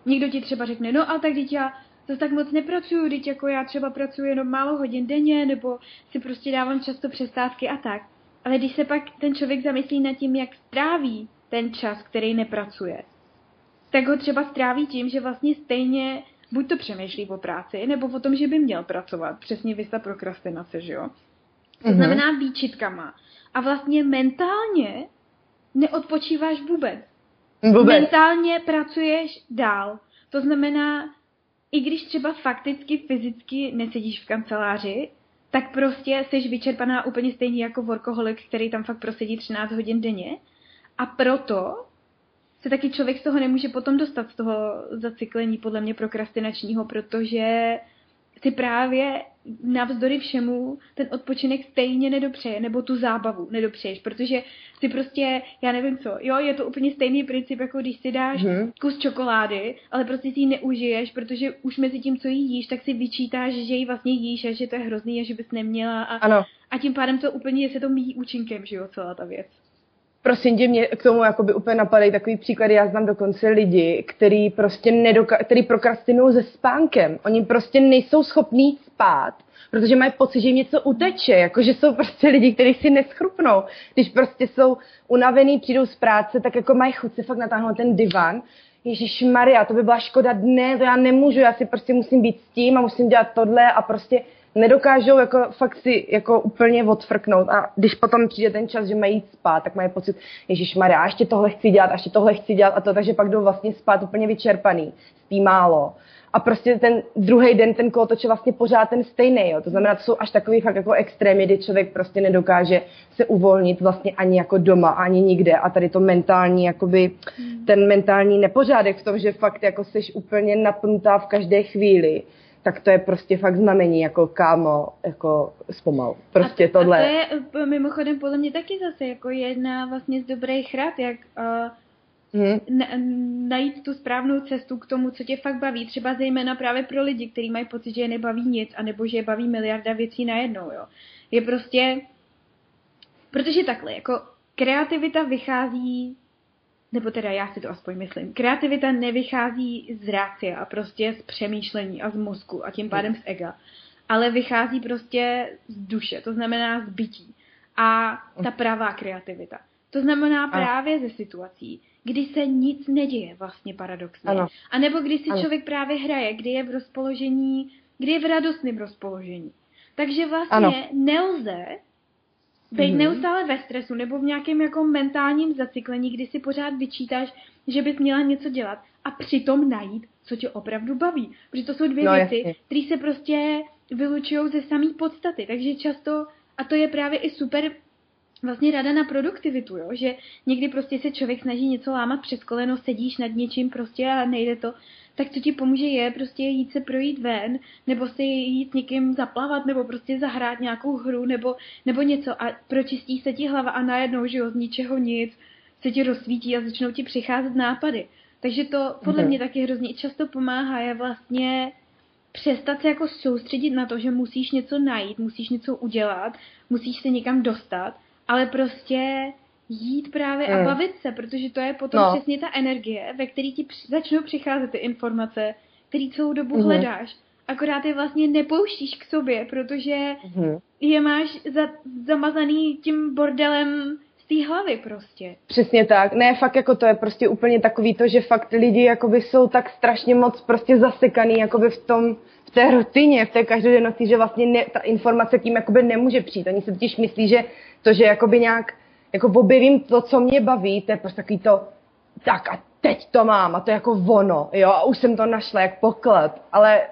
někdo ti třeba řekne, no a tak teď já zase tak moc nepracuju, teď jako já třeba pracuji jenom málo hodin denně, nebo si prostě dávám často přestávky a tak. Ale když se pak ten člověk zamyslí nad tím, jak stráví ten čas, který nepracuje, tak ho třeba stráví tím, že vlastně stejně buď to přemýšlí o práci, nebo o tom, že by měl pracovat. Přesně vista prokrastinace, že jo? To znamená výčitkama. A vlastně mentálně neodpočíváš vůbec. Mentálně pracuješ dál. To znamená, i když třeba fakticky, fyzicky nesedíš v kanceláři, tak prostě jsi vyčerpaná úplně stejně jako workoholik, který tam fakt prosedí 13 hodin denně. A proto se taky člověk z toho nemůže potom dostat, z toho zacyklení podle mě prokrastinačního, protože si právě navzdory všemu ten odpočinek stejně nedopřeje, nebo tu zábavu nedopřeješ, protože si prostě, já nevím co, jo, je to úplně stejný princip, jako když si dáš kus čokolády, ale prostě si ji neužiješ, protože už mezi tím, co ji jíš, tak si vyčítáš, že ji vlastně jíš a že to je hrozný a že bys neměla a tím pádem to úplně se to míjí účinkem, že jo, celá ta věc. Prosím tě, mě k tomu jakoby úplně napadají takový příklady, já znám dokonce lidi, který prostě který prokrastinují se spánkem. Oni prostě nejsou schopní spát, protože mají pocit, že jim něco uteče, jakože jsou prostě lidi, kteří si neschrupnou. Když prostě jsou unavený, přijdou z práce, tak jako mají chuť se fakt natáhnout ten divan. Ježišmarja, to by byla škoda dne, to já nemůžu, já si prostě musím být s tím a musím dělat tohle a prostě nedokážou jako fakt si jako úplně odfrknout a když potom přijde ten čas, že mají jít spát, tak mají pocit, ježišmarja, a ještě tohle chci dělat, a to, takže pak jdou vlastně spát úplně vyčerpaný, spí málo. A prostě ten druhý den ten kolotoč je vlastně pořád ten stejný, jo. To znamená, to jsou až takový fakt jako extrémy, kdy člověk prostě nedokáže se uvolnit vlastně ani jako doma, ani nikde. A tady to mentální, jakoby ten mentální nepořádek v tom, že fakt jako jsi úplně napnutá v každé chvíli. Tak to je prostě fakt znamení, jako kámo, jako zpomal. Prostě tohle. A to je mimochodem podle mě taky zase jako jedna vlastně z dobrých rad, jak najít tu správnou cestu k tomu, co tě fakt baví. Třeba zejména právě pro lidi, kteří mají pocit, že je nebaví nic, anebo že je baví miliarda věcí najednou, jo. Je prostě... Protože takhle, jako kreativita vychází... Nebo teda já si to aspoň myslím. Kreativita nevychází z racie a prostě z přemýšlení a z mozku a tím pádem z ega. Ale vychází prostě z duše, to znamená z bytí. A ta pravá kreativita. To znamená právě ze situací, kdy se nic neděje vlastně paradoxně. Ano. A nebo když si člověk právě hraje, kdy je v rozpoložení, kdy je v radostném rozpoložení. Takže vlastně nelze... Být neustále ve stresu nebo v nějakém jako mentálním zacyklení, kdy si pořád vyčítáš, že bys měla něco dělat a přitom najít, co tě opravdu baví. Protože to jsou dvě věci, které se prostě vylučují ze samé podstaty. Takže často, a to je právě i super vlastně rada na produktivitu, jo? Že někdy prostě se člověk snaží něco lámat přes koleno, sedíš nad něčím prostě a nejde to. Tak co ti pomůže je prostě jít se projít ven, nebo si jít někým zaplavat, nebo prostě zahrát nějakou hru, nebo něco a pročistí se ti hlava a najednou, že jo, z ničeho nic se ti rozsvítí a začnou ti přicházet nápady. Takže to podle mě taky hrozně často pomáhá je vlastně přestat se jako soustředit na to, že musíš něco najít, musíš něco udělat, musíš se někam dostat, ale prostě... jít právě a bavit se, protože to je potom přesně ta energie, ve které ti začnou přicházet ty informace, které celou dobu hledáš. Akorát je vlastně nepouštíš k sobě, protože je máš zamazaný tím bordelem z té hlavy prostě. Přesně tak. Ne, fakt jako to je prostě úplně takový to, že fakt lidi jakoby jsou tak strašně moc prostě zasekaný jakoby v tom, v té rutině, v té každodennosti, že vlastně ne, ta informace k ním jakoby nemůže přijít. Oni si totiž myslí, že to, že jakoby nějak jako objevím to, co mě baví, to je prostě takový to, tak a teď to mám, a to je jako ono, jo, a už jsem to našla, jak poklad, ale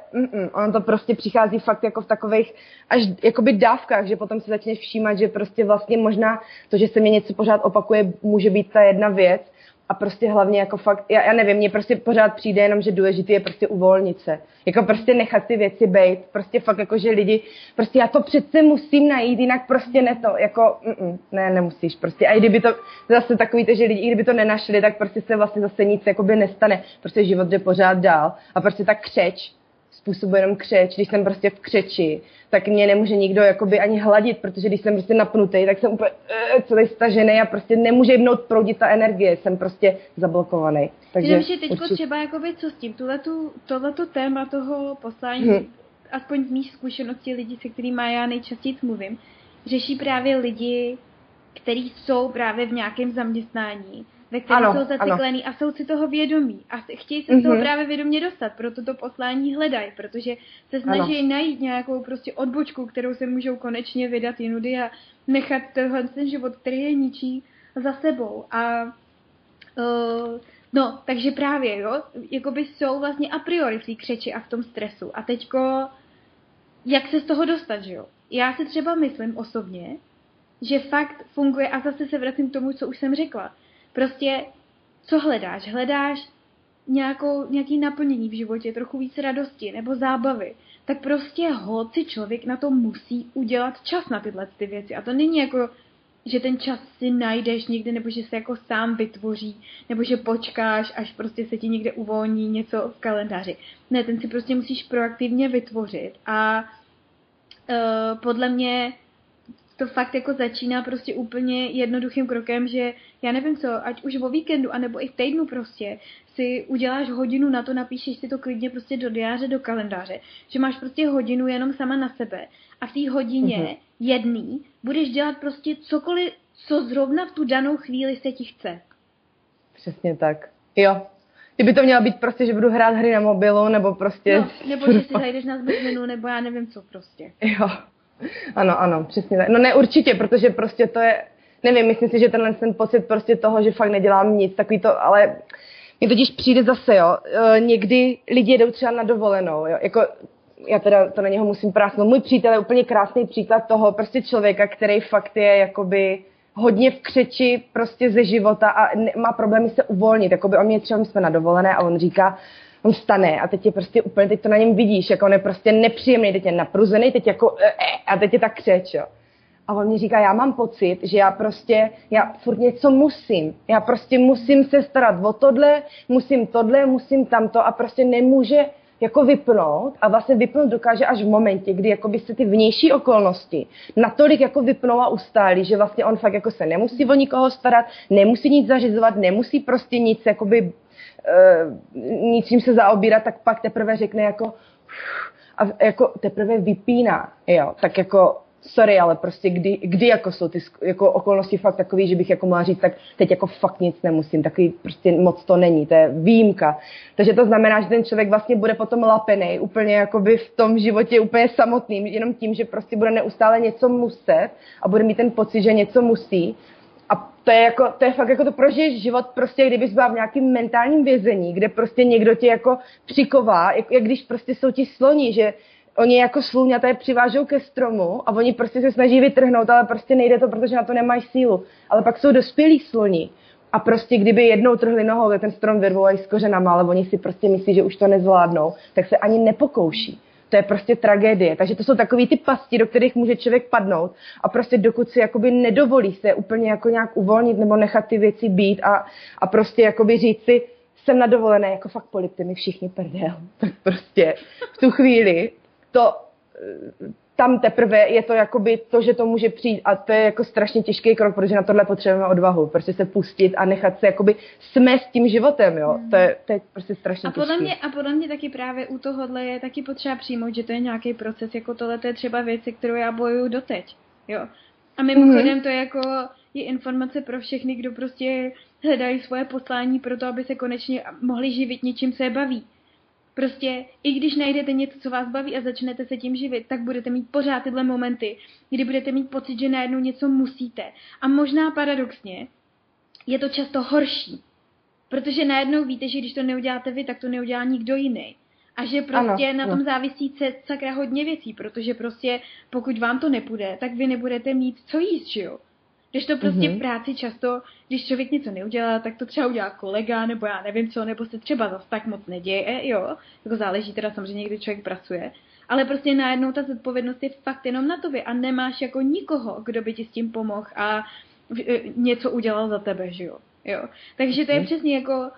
ono to prostě přichází fakt jako v takových až jakoby dávkách, že potom si začneš všímat, že prostě vlastně možná to, že se mě něco pořád opakuje, může být ta jedna věc a prostě hlavně jako fakt, já nevím, mně prostě pořád přijde jenom, že důležité je prostě uvolnit se, jako prostě nechat ty věci bejt, prostě fakt jako, že lidi, prostě já to přece musím najít, jinak prostě ne to, jako, ne, nemusíš prostě, a i kdyby to, zase takový to, že lidi, i kdyby to nenašli, tak prostě se vlastně zase nic jakoby nestane, prostě život jde pořád dál a prostě ta křeč, způsobu jenom křeč, když jsem prostě v křeči, tak mě nemůže nikdo jakoby ani hladit, protože když jsem prostě napnutý, tak jsem úplně celý stažený a prostě nemůže jimnout proudit ta energie, jsem prostě zablokovaný. Takže teďko určitě... třeba jakoby co s tím, tohleto téma toho poslání, aspoň z mých zkušeností lidí, se kterýma já nejčastěji mluvím, řeší právě lidi, kteří jsou právě v nějakém zaměstnání, ve kterém jsou zaciklený a jsou si toho vědomí a chtějí se toho právě vědomě dostat, proto to poslání hledají, protože se snaží najít nějakou prostě odbočku, kterou se můžou konečně vydat jinudy a nechat tenhle ten život, který je ničí, za sebou. A no, takže právě, jo, jakoby jsou vlastně a priori v té křeči a v tom stresu. A teďko, jak se z toho dostat, že jo? Já si třeba myslím osobně, že fakt funguje, a zase se vracím k tomu, co už jsem řekla, prostě, co hledáš? Hledáš nějaký naplnění v životě, trochu víc radosti nebo zábavy. Tak prostě holt si člověk na to musí udělat čas na tyhle ty věci. A to není jako, že ten čas si najdeš někde, nebo že se jako sám vytvoří, nebo že počkáš, až prostě se ti někde uvolní něco v kalendáři. Ne, ten si prostě musíš proaktivně vytvořit. A podle mě... to fakt jako začíná prostě úplně jednoduchým krokem, že já nevím co, ať už o víkendu, anebo i v týdnu prostě, si uděláš hodinu na to, napíšeš si to klidně prostě do diáře, do kalendáře, že máš prostě hodinu jenom sama na sebe a v té hodině jedný budeš dělat prostě cokoliv, co zrovna v tu danou chvíli se ti chce. Přesně tak. Jo. Kdyby to mělo být prostě, že budu hrát hry na mobilu, nebo prostě... No, nebo že si zajdeš na zbytminu, nebo já nevím co prostě. Jo, ano, ano, přesně tak. No ne určitě, protože prostě to je... Nevím, myslím si, že tenhle ten pocit prostě toho, že fakt nedělám nic, takový to, ale... Mně totiž přijde zase, jo, někdy lidi jedou třeba na dovolenou, jo, jako... Já teda to na něho musím prásknout. Můj přítel je úplně krásný příklad toho prostě člověka, který fakt je jakoby hodně v křeči prostě ze života a má problémy se uvolnit. Jakoby on mě třeba, jsme na dovolené a on říká, on vstane a teď je prostě úplně, teď to na něm vidíš, jako on je prostě nepříjemný, teď je napruzený, teď jako a teď je tak křeč, jo. A on mi říká, já mám pocit, že já furt něco musím. Já prostě musím se starat o tohle, musím tamto a prostě nemůže jako vypnout a vlastně vypnout dokáže až v momentě, kdy jakoby se ty vnější okolnosti natolik jako vypnou a ustálí, že vlastně on fakt jako se nemusí o nikoho starat, nemusí nic zařizovat, nemusí prostě nic jakoby ničím se zaobírat, tak pak teprve řekne jako a jako teprve vypíná, jo, tak jako sorry, ale prostě kdy jako jsou ty jako okolnosti fakt takový, že bych jako mohla říct, tak teď jako fakt nic nemusím, takový prostě moc to není, to je výjimka. Takže to znamená, že ten člověk vlastně bude potom lapenej, úplně jakoby v tom životě úplně samotným, jenom tím, že prostě bude neustále něco muset a bude mít ten pocit, že něco musí. A to je, jako, to je fakt jako to prožiješ život prostě, kdybys byla v nějakém mentálním vězení, kde prostě někdo tě jako přiková, jak když prostě jsou ti sloni, že oni jako sluňaté přivážou ke stromu a oni prostě se snaží vytrhnout, ale prostě nejde to, protože na to nemají sílu. Ale pak jsou dospělí sloni a prostě kdyby jednou trhli nohou, tak ten strom vyrvou i s kořenama, ale oni si prostě myslí, že už to nezvládnou, tak se ani nepokouší. To je prostě tragédie. Takže to jsou takový ty pasti, do kterých může člověk padnout a prostě dokud si jakoby nedovolí se úplně jako nějak uvolnit nebo nechat ty věci být a prostě jakoby říct si, jsem na dovolené, jako fakt polipte mi všichni prdel. Tak prostě v tu chvíli to, tam teprve je to jakoby to, že to může přijít a to je jako strašně těžký krok, protože na tohle potřebujeme odvahu, prostě se pustit a nechat se jakoby smést tím životem, jo. To je prostě strašně těžké. A podle mě taky právě u tohohle je taky potřeba přijmout, že to je nějaký proces, jako tohle to je třeba věc, se kterou já bojuju doteď, jo. A mimochodem to je jako je informace pro všechny, kdo prostě hledají svoje poslání pro to, aby se konečně mohli živit něčím, co je baví. Prostě, i když najdete něco, co vás baví a začnete se tím živit, tak budete mít pořád tyhle momenty, kdy budete mít pocit, že najednou něco musíte. A možná paradoxně je to často horší, protože najednou víte, že když to neuděláte vy, tak to neudělá nikdo jiný. A že prostě ano, na tom závisí sakra hodně věcí, protože prostě pokud vám to nepůjde, tak vy nebudete mít co jíst, že jo? Když to prostě v práci často, když člověk něco neudělá, tak to třeba udělá kolega, nebo já nevím co, nebo se třeba zas tak moc neděje, jo. Jako záleží teda samozřejmě, kde člověk pracuje. Ale prostě najednou ta zodpovědnost je fakt jenom na tobě a nemáš jako nikoho, kdo by ti s tím pomohl a něco udělal za tebe, že jo. Takže to je přesně jako,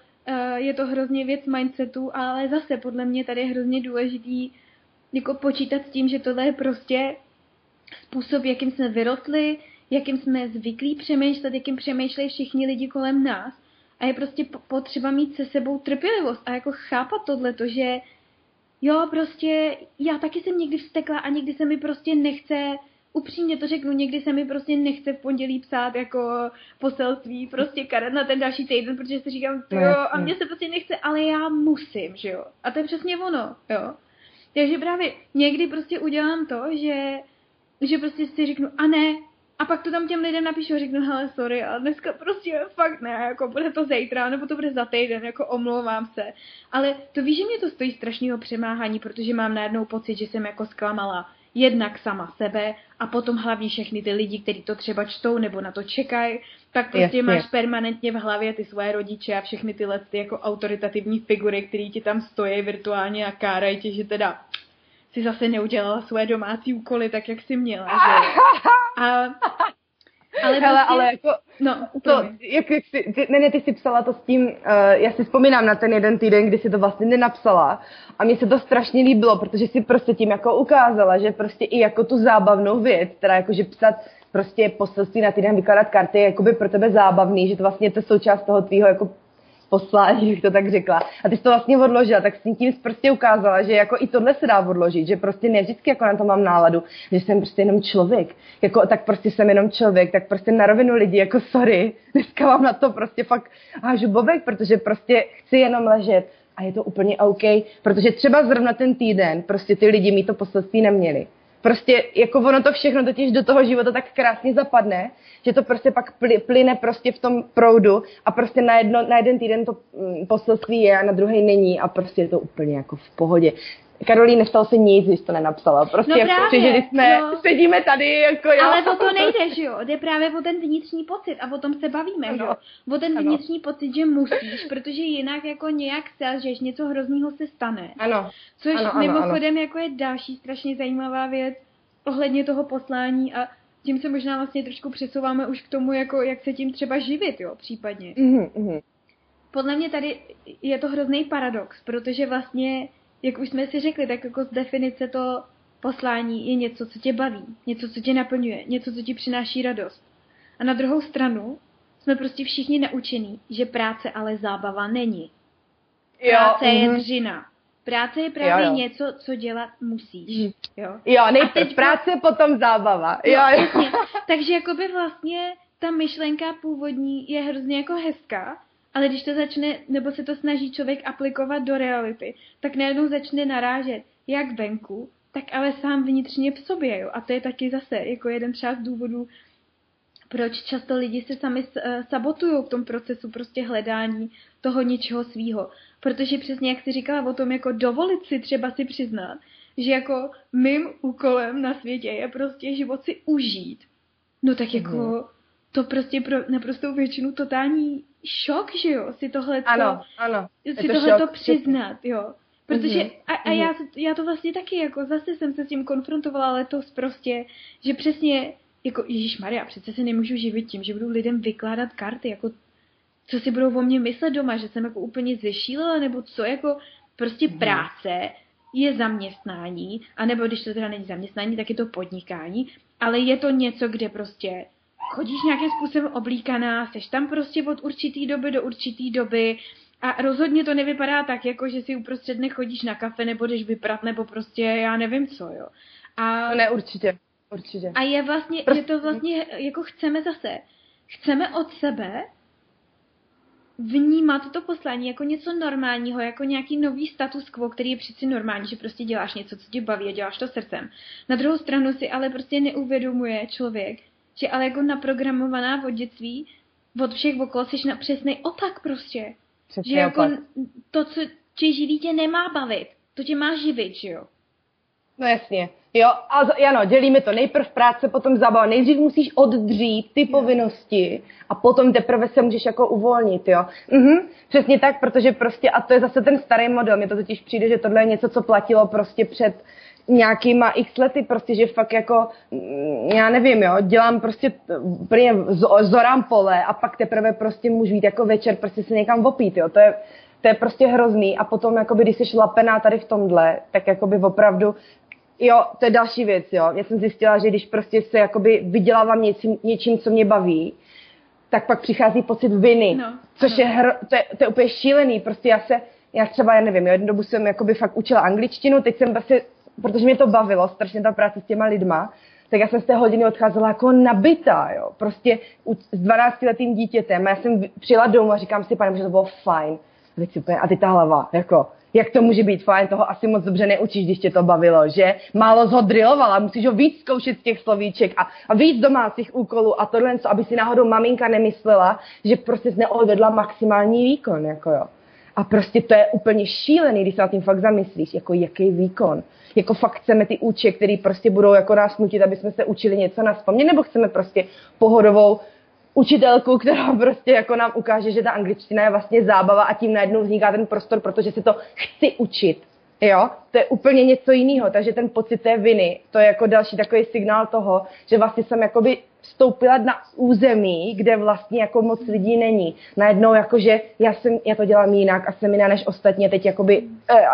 je to hrozně věc mindsetu, ale zase podle mě tady je hrozně důležitý jako počítat s tím, že tohle je prostě způsob, jakým jsme vyrostli, jakým jsme zvyklí přemýšlet, jakým přemýšlejí všichni lidi kolem nás. A je prostě potřeba mít se sebou trpělivost a jako chápat tohleto, že jo, prostě já taky jsem někdy vztekla a někdy se mi prostě nechce, upřímně to řeknu, někdy se mi prostě nechce v pondělí psát jako poselství, prostě karat na ten další týden, protože si říkám, jo, a mně se prostě nechce, ale já musím, že jo. A to je přesně ono, jo. Takže právě někdy prostě udělám to, že prostě si řeknu, a ne, a pak to tam těm lidem napíšu a řeknu, hele, sorry, ale dneska prostě fakt ne, jako bude to zítra, nebo to bude za týden, jako omlouvám se. Ale to víš, že mě to stojí strašného přemáhání, protože mám najednou pocit, že jsem jako zklamala jednak sama sebe a potom hlavně všechny ty lidi, kteří to třeba čtou nebo na to čekají, tak prostě máš permanentně v hlavě ty svoje rodiče a všechny tyhle ty jako autoritativní figury, které ti tam stojí virtuálně a kárají tě, že teda si zase neudělala svoje domácí úkoly tak, jak si měla, že? Ale hele, prostě... ale jako... No, ty jsi psala to s tím, já si vzpomínám na ten jeden týden, kdy si to vlastně nenapsala a mně se to strašně líbilo, protože si prostě tím jako ukázala, že prostě i jako tu zábavnou věc, teda jako že psat prostě poselství na týden, vykládat karty je jakoby pro tebe zábavný, že to vlastně je to součást toho tvýho jako poslání, bych to tak řekla. A ty jsi to vlastně odložila, tak jsem tím prostě ukázala, že jako i tohle se dá odložit, že prostě ne vždycky jako na to mám náladu, že jsem prostě jenom člověk. Jako, tak prostě jsem jenom člověk, tak prostě na rovinu lidi, jako sorry, dneska mám na to prostě fakt hážu bobek, protože prostě chci jenom ležet. A je to úplně OK, protože třeba zrovna ten týden prostě ty lidi mi to poselství neměli. Prostě jako ono to všechno totiž do toho života tak krásně zapadne, že to prostě pak plyne prostě v tom proudu a prostě na jeden týden to poselství je a na druhý není a prostě je to úplně jako v pohodě. Karolí, nestalo se nic, když to nenapsala. Prostě no jako, přežili jsme, no. Sedíme tady. Jako, jo. Ale o to nejde, že jo? Jde právě o ten vnitřní pocit a o tom se bavíme, ano. Že jo? O ten vnitřní pocit, že musíš, protože jinak jako nějak selžeš, něco hroznýho se stane. Ano. Což ano, mimochodem ano. Jako je další strašně zajímavá věc ohledně toho poslání a tím se možná vlastně trošku přesouváme už k tomu, jako, jak se tím třeba živit, jo? Případně. Mm-hmm. Podle mě tady je to hrozný paradox, protože vlastně jak už jsme si řekli, tak jako z definice to poslání je něco, co tě baví, něco, co tě naplňuje, něco, co ti přináší radost. A na druhou stranu jsme prostě všichni naučení, že práce ale zábava není. Práce je dřina. Práce je právě něco, co dělat musíš. Jo, nejprve práce, potom zábava. Jo. Takže jakoby vlastně ta myšlenka původní je hrozně jako hezká, ale když to začne, nebo se to snaží člověk aplikovat do reality, tak najednou začne narážet jak venku, tak ale sám vnitřně v sobě. Jo? A to je taky zase jako jeden třeba z důvodů, proč často lidi se sami sabotují v tom procesu prostě hledání toho něčeho svýho. Protože přesně jak jsi říkala o tom, jako dovolit si třeba si přiznat, že jako mým úkolem na světě je prostě život si užít. No tak jako to prostě pro naprostou většinu totální šok, že jo, si tohleto, ano, si tohleto přiznat, jo. Protože, já to vlastně taky, jako zase jsem se s tím konfrontovala letos prostě, že přesně, jako ježišmarja, přece se nemůžu živit tím, že budu lidem vykládat karty, jako co si budou o mně myslet doma, že jsem jako úplně zešílela, nebo co, jako prostě práce je zaměstnání, anebo když to teda není zaměstnání, tak je to podnikání, ale je to něco, kde prostě chodíš nějakým způsobem oblíkaná, seš tam prostě od určitý doby do určitý doby a rozhodně to nevypadá tak, jako že si uprostřed dne chodíš na kafe nebo jdeš vyprat nebo prostě já nevím co, jo. A ne, určitě. A je vlastně, je to vlastně, jako chceme od sebe vnímat to poslání jako něco normálního, jako nějaký nový status quo, který je přeci normální, že prostě děláš něco, co tě baví a děláš to srdcem. Na druhou stranu si ale prostě neuvědomuje člověk, že ale jako naprogramovaná od dětství, od všech okolo jsi na přesnej opak prostě. Přesný že opak. Jako to, co tě živí, tě nemá bavit. To tě má živit, že jo? No jasně. Jo, a ano, dělíme to. Nejprv práce, potom zábava. Nejdřív musíš oddřít ty povinnosti a potom teprve se můžeš jako uvolnit, jo. Přesně tak, protože prostě, a to je zase ten starý model, mně to totiž přijde, že tohle je něco, co platilo prostě před nějakýma x lety, prostě, že fakt jako, já nevím, jo, dělám prostě, zorám pole a pak teprve prostě můžu jít jako večer, prostě se někam opít, jo, to je prostě hrozný a potom, jakoby, když jsi lapená tady v tomhle, tak jakoby opravdu, jo, to je další věc, jo, já jsem zjistila, že když prostě se jakoby vydělávám něčím, co mě baví, tak pak přichází pocit viny, což je, to je úplně šílený, prostě já třeba, já nevím, jo, jednu dobu jsem jakoby fakt učila angličtinu, teď jsem prostě protože mě to bavilo, strašně ta práce s těma lidma, tak já jsem z té hodiny odcházela jako nabitá, jo. Prostě s 12letým dítětem a já jsem přijela domů a říkám si, pane, že to bylo fajn. A teď ta hlava, jako, jak to může být fajn, toho asi moc dobře neučíš, když tě to bavilo, že? Málo jsi ho drillovala, musíš ho víc zkoušet z těch slovíček a víc domácích úkolů a tohle, aby si náhodou maminka nemyslela, že prostě jsi neodvedla maximální výkon, jako jo. A prostě to je úplně šílený, když se na tím fakt zamyslíš, jako jaký výkon. Jako fakt chceme ty úče, který prostě budou jako nás nutit, aby jsme se učili něco na vzpomně, nebo chceme prostě pohodovou učitelku, která prostě jako nám ukáže, že ta angličtina je vlastně zábava a tím najednou vzniká ten prostor, protože se to chci učit. Jo? To je úplně něco jiného, takže ten pocit té viny, to je jako další takový signál toho, že vlastně jsem jakoby vstoupila na území, kde vlastně jako moc lidí není. Najednou jakože já to dělám jinak a jsem jiná než ostatně, teď jakoby,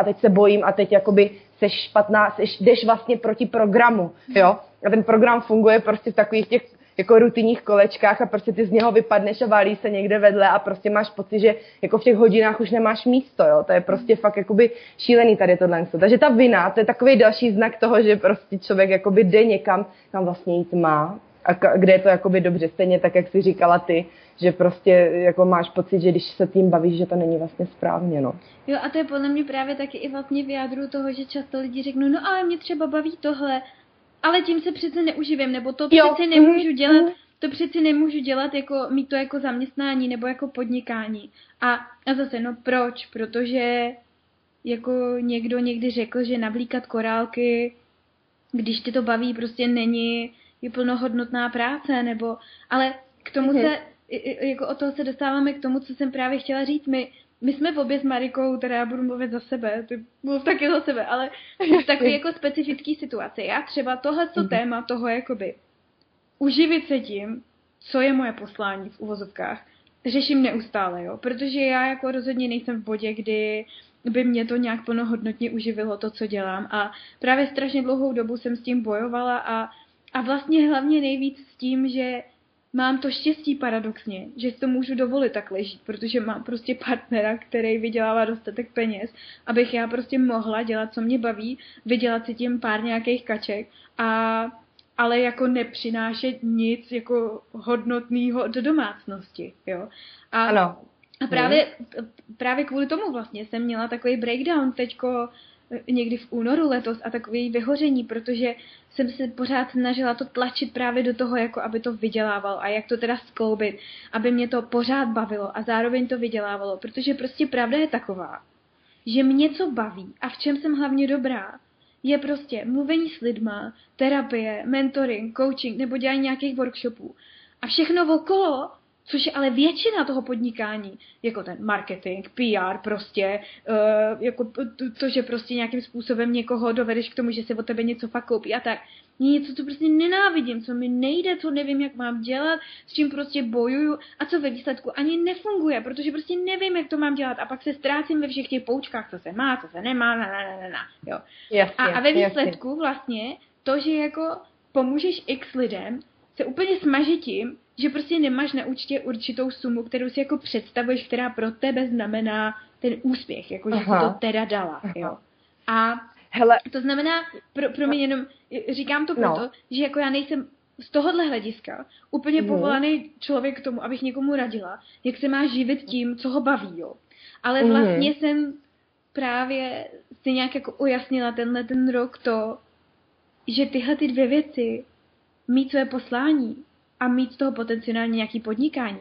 a teď se bojím a teď jakoby seš špatná, jdeš vlastně proti programu, jo. A ten program funguje prostě v takových těch jako rutinních kolečkách a prostě ty z něho vypadneš a válí se někde vedle a prostě máš pocit, že jako v těch hodinách už nemáš místo, jo. To je prostě fakt jakoby šílený tady tohle. Takže ta vina, to je takový další znak toho, že prostě člověk jakoby jde někam, kam vlastně jít má a kde je to jakoby dobře. Stejně tak, jak jsi říkala ty, že prostě jako máš pocit, že když se tím bavíš, že to není vlastně správně, no. Jo, a to je podle mě právě taky i vlastně v jádru toho, že často lidi řeknou, no ale mě třeba baví tohle, ale tím se přece neuživím, nebo to přeci nemůžu dělat, to přeci nemůžu dělat, jako mít to jako zaměstnání nebo jako podnikání. A zase, no proč? Protože jako někdo někdy řekl, že navlíkat korálky, když ti to baví, prostě není je plnohodnotná práce, nebo, ale k tomu se, jako od toho se dostáváme k tomu, co jsem právě chtěla říct. My jsme obě s Marikou, teda já budu mluvit za sebe, ty mluv taky za sebe, ale v takové jako specifické situaci. Já třeba tohleto téma toho, jakoby, uživit se tím, co je moje poslání v uvozovkách, řeším neustále, jo, protože já jako rozhodně nejsem v bodě, kdy by mě to nějak plnohodnotně uživilo to, co dělám, a právě strašně dlouhou dobu jsem s tím bojovala a vlastně hlavně nejvíc s tím, že mám to štěstí paradoxně, že to můžu dovolit takhle žít, protože mám prostě partnera, který vydělává dostatek peněz, abych já prostě mohla dělat, co mě baví, vydělat si tím pár nějakých kaček, ale jako nepřinášet nic jako hodnotného do domácnosti, jo. A právě kvůli tomu vlastně jsem měla takový breakdown teďko, někdy v únoru letos a takový vyhoření, protože jsem se pořád snažila to tlačit právě do toho, jako aby to vydělával a jak to teda skloubit, aby mě to pořád bavilo a zároveň to vydělávalo, protože prostě pravda je taková, že mě co baví a v čem jsem hlavně dobrá, je prostě mluvení s lidma, terapie, mentoring, coaching nebo dělání nějakých workshopů a všechno okolo, což je ale většina toho podnikání, jako ten marketing, PR prostě, jako to, že prostě nějakým způsobem někoho dovedeš k tomu, že se od tebe něco fakt koupí a tak. Něco, co prostě nenávidím, co mi nejde, co nevím, jak mám dělat, s čím prostě bojuju a co ve výsledku ani nefunguje, protože prostě nevím, jak to mám dělat a pak se ztrácím ve všech těch poučkách, co se má, co se nemá, jo. Jasně, a ve výsledku vlastně to, že jako pomůžeš x lidem, se úplně smaží tím, že prostě nemáš na účtě určitou sumu, kterou si jako představuješ, která pro tebe znamená ten úspěch, jako že to teda dala, jo. A hele, to znamená, pro mě jenom, říkám to proto, že jako já nejsem z tohohle hlediska úplně povolaný člověk k tomu, abych někomu radila, jak se má živit tím, co ho baví, jo. Ale vlastně jsem právě si nějak jako ujasnila tenhle ten rok to, že tyhle ty dvě věci, mít své poslání a mít z toho potenciálně nějaký podnikání,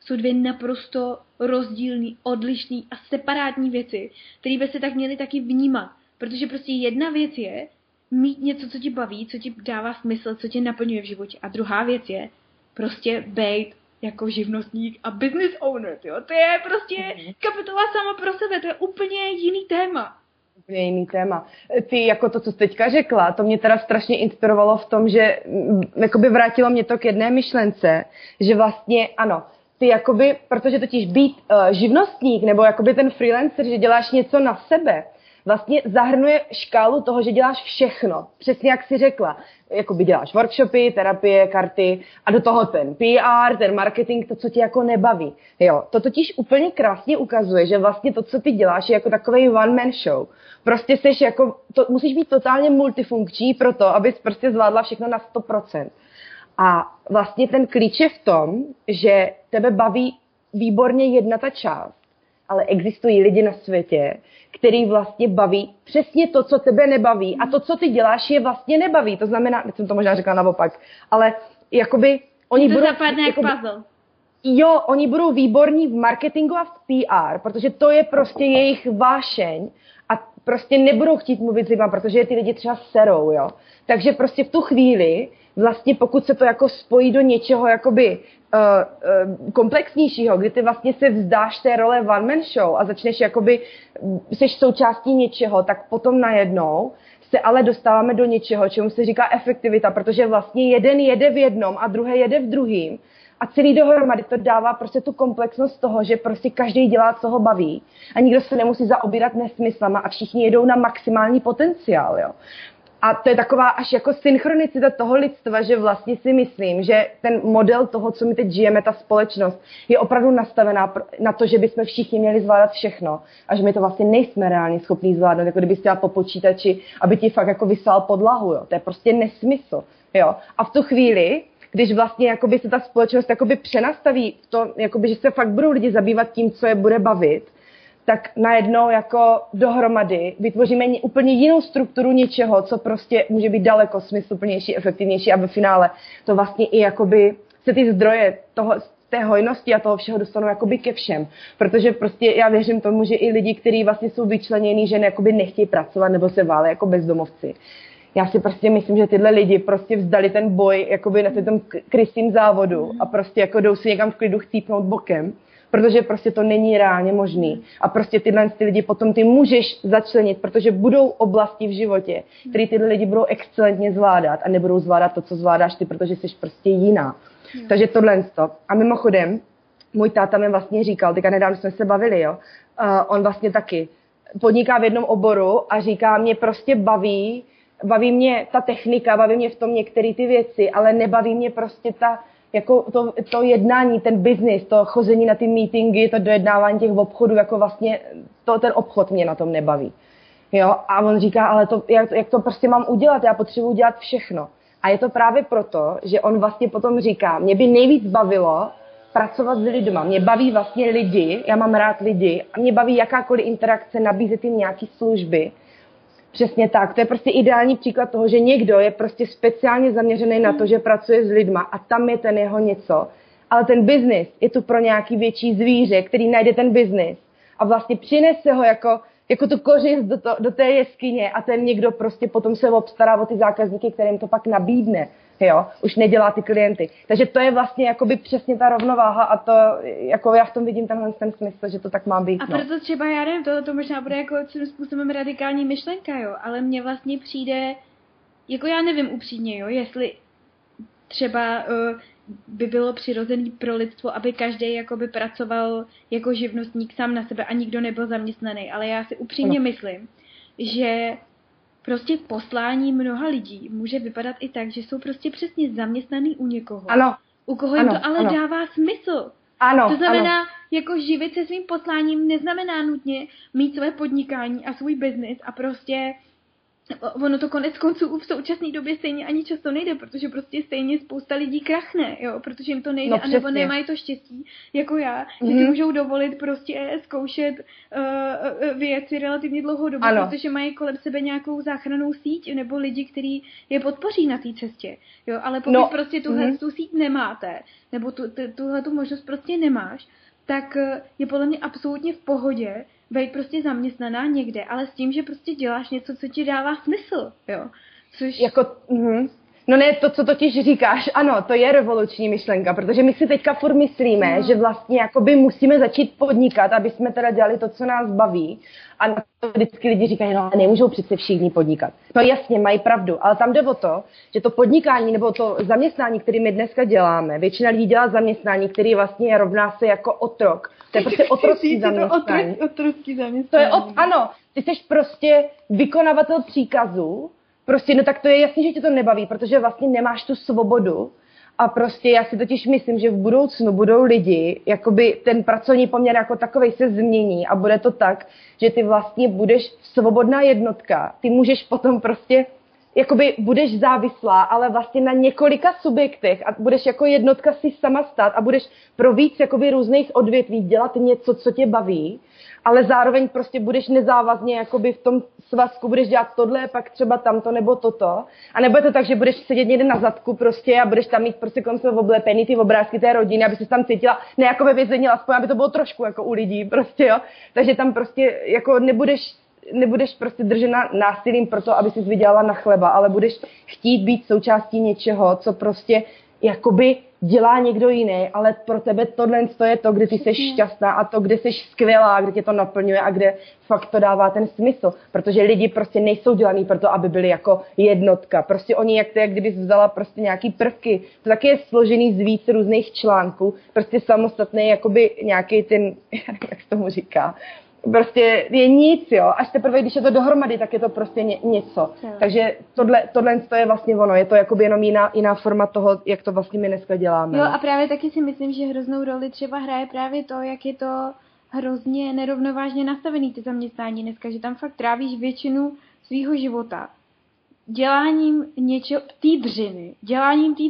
jsou dvě naprosto rozdílný, odlišný a separátní věci, které by se tak měly taky vnímat. Protože prostě jedna věc je mít něco, co ti baví, co ti dává smysl, co tě naplňuje v životě. A druhá věc je prostě být jako živnostník a business owner. Jo? To je prostě kapitola sama pro sebe, to je úplně jiný téma. Jiný téma. Ty, jako to, co jsi teďka řekla, to mě teda strašně inspirovalo v tom, že jakoby vrátilo mě to k jedné myšlence, že vlastně ano, ty jakoby, protože totiž být živnostník nebo jakoby ten freelancer, že děláš něco na sebe, vlastně zahrnuje škálu toho, že děláš všechno. Přesně jak jsi řekla. Jakoby děláš workshopy, terapie, karty a do toho ten PR, ten marketing, to, co tě jako nebaví. Jo, to totiž úplně krásně ukazuje, že vlastně to, co ty děláš, je jako takovej one-man show. Prostě seš jako, to, musíš být totálně multifunkční pro to, abys prostě zvládla všechno na 100%. A vlastně ten klíč je v tom, že tebe baví výborně jedna ta část. Ale existují lidi na světě, který vlastně baví přesně to, co tebe nebaví. A to, co ty děláš, je vlastně nebaví. To znamená, teď jsem to možná řekla naopak, ale jakoby oni budou... To zapadne jak puzzle. Jo, oni budou výborní v marketingu a v PR, protože to je prostě jejich vášeň a prostě nebudou chtít mluvit s lidma, protože je ty lidi třeba serou, jo. Takže prostě v tu chvíli vlastně pokud se to jako spojí do něčeho jakoby komplexnějšího, kdy ty vlastně se vzdáš té role one man show a začneš jakoby, seš součástí něčeho, tak potom najednou se ale dostáváme do něčeho, čemu se říká efektivita, protože vlastně jeden jede v jednom a druhý jede v druhým a celý dohromady to dává prostě tu komplexnost toho, že prostě každý dělá, co ho baví a nikdo se nemusí zaobírat nesmyslama a všichni jedou na maximální potenciál, jo. A to je taková až jako synchronicita toho lidstva, že vlastně si myslím, že ten model toho, co my teď žijeme, ta společnost, je opravdu nastavená na to, že bychom všichni měli zvládat všechno a že my to vlastně nejsme reálně schopní zvládnout, jako kdyby chtěla po počítači, aby ti fakt jako vysál podlahu, jo. To je prostě nesmysl, jo. A v tu chvíli, když vlastně jakoby se ta společnost jakoby přenastaví v to, jakoby, že se fakt budou lidi zabývat tím, co je bude bavit, tak najednou jako dohromady vytvoříme úplně jinou strukturu něčeho, co prostě může být daleko smysluplnější, efektivnější a ve finále to vlastně i jakoby se ty zdroje toho, té hojnosti a toho všeho dostanou jakoby ke všem. Protože prostě já věřím tomu, že i lidi, kteří vlastně jsou vyčlenění, že jakoby nechtějí pracovat nebo se válí jako bezdomovci. Já si prostě myslím, že tyhle lidi prostě vzdali ten boj jakoby na tom krysím závodu a prostě jako jdou si někam v klidu chcípnout bokem. Protože prostě to není reálně možný. A prostě tyhle lidi potom ty můžeš začlenit, protože budou oblasti v životě, které tyhle lidi budou excelentně zvládat a nebudou zvládat to, co zvládáš ty, protože jsi prostě jiná. Jo. Takže tohle stop. A mimochodem, můj táta mi vlastně říkal, teďka nedávno jsme se bavili, jo, on vlastně taky podniká v jednom oboru a říká, mě prostě baví mě ta technika, baví mě v tom některé ty věci, ale nebaví mě prostě ta jako to jednání, ten biznis, to chození na ty meetingy, to dojednávání těch obchodů, jako vlastně ten obchod mě na tom nebaví. Jo? A on říká, ale to, jak to prostě mám udělat, já potřebuji dělat všechno. A je to právě proto, že on vlastně potom říká, mě by nejvíc bavilo pracovat s lidma, mě baví vlastně lidi, já mám rád lidi, a mě baví jakákoliv interakce, nabízet jim nějaký služby. Přesně tak. To je prostě ideální příklad toho, že někdo je prostě speciálně zaměřený na to, že pracuje s lidma a tam je ten jeho něco. Ale ten biznis je tu pro nějaký větší zvíře, který najde ten biznis a vlastně přinese ho jako tu kořist do té jeskyně a ten někdo prostě potom se obstará o ty zákazníky, kterým to pak nabídne. Jo? Už nedělá ty klienty. Takže to je vlastně jakoby přesně ta rovnováha a to, jako já v tom vidím tenhle ten smysl, že to tak má být. A proto třeba, já nevím, to možná bude jako svým způsobem radikální myšlenka, jo, ale mně vlastně přijde, jako já nevím upřímně, jo, jestli třeba by bylo přirozený pro lidstvo, aby každý jakoby pracoval jako živnostník sám na sebe a nikdo nebyl zaměstnaný, ale já si upřímně myslím, že prostě poslání mnoha lidí může vypadat i tak, že jsou prostě přesně zaměstnaný u někoho. Ano. U koho jim to ale dává smysl. Ano. To znamená, jako živit se svým posláním neznamená nutně mít své podnikání a svůj biznis a prostě ono to konec konců v současné době stejně ani často nejde, protože prostě stejně spousta lidí krachne, jo, protože jim to nejde, anebo nemají to štěstí, jako já, že si můžou dovolit prostě zkoušet věci relativně dlouhodobě, protože mají kolem sebe nějakou záchrannou síť, nebo lidi, kteří je podpoří na té cestě, jo, ale pokud prostě tuhle tu síť nemáte, nebo tuhle tu možnost prostě nemáš, tak je podle mě absolutně v pohodě být prostě zaměstnaná někde, ale s tím, že prostě děláš něco, co ti dává smysl, jo. Což... Jako, no ne, to, co totiž říkáš, ano, to je revoluční myšlenka, protože my si teďka furt myslíme, že vlastně jakoby musíme začít podnikat, aby jsme teda dělali to, co nás baví. A na to vždycky lidi říkají, no ale nemůžou přece všichni podnikat. No jasně, mají pravdu, ale tam jde o to, že to podnikání nebo to zaměstnání, které my dneska děláme, většina lidí dělá zaměstnání, který vlastně rovná se jako otrok. To je prostě otrocký zaměstnání. To je ano, ty jsi prostě vykonavatel příkazů. Prostě, no tak to je jasný, že tě to nebaví, protože vlastně nemáš tu svobodu a prostě já si totiž myslím, že v budoucnu budou lidi, jakoby ten pracovní poměr jako takovej se změní a bude to tak, že ty vlastně budeš svobodná jednotka, ty můžeš potom prostě, jakoby budeš závislá, ale vlastně na několika subjektech a budeš jako jednotka si sama stát a budeš pro víc jakoby různých odvětví dělat něco, co tě baví, ale zároveň prostě budeš nezávazně jakoby v tom svazku, budeš dělat tohle, pak třeba tamto nebo toto. A nebo je to tak, že budeš sedět někde na zadku prostě a budeš tam mít prostě kolem sebe oblepený ty obrázky té rodiny, aby se tam cítila ne jako ve vězení, alespoň aby to bylo trošku jako u lidí prostě, jo. Takže tam prostě jako nebudeš prostě držena násilím pro to, aby jsi vydělala na chleba, ale budeš chtít být součástí něčeho, co prostě jakoby dělá někdo jiný, ale pro tebe tohle je to, kde ty jsi šťastná a to, kde jsi skvělá, kde tě to naplňuje a kde fakt to dává ten smysl. Protože lidi prostě nejsou dělaný pro to, aby byli jako jednotka. Prostě oni, jak kdyby vzala prostě nějaký prvky. To taky je složený z víc různých článků. Prostě samostatný, jakoby nějaký ten, jak se tomu říká, prostě je nic, jo. Až teprve, když je to dohromady, tak je to prostě něco. Jo. Takže tohle je vlastně ono. Je to jakoby jenom jiná forma toho, jak to vlastně my dneska děláme. Jo, a právě taky si myslím, že hroznou roli třeba hraje právě to, jak je to hrozně nerovnovážně nastavený ty zaměstnání dneska, že tam fakt trávíš většinu svýho života děláním něčeho, té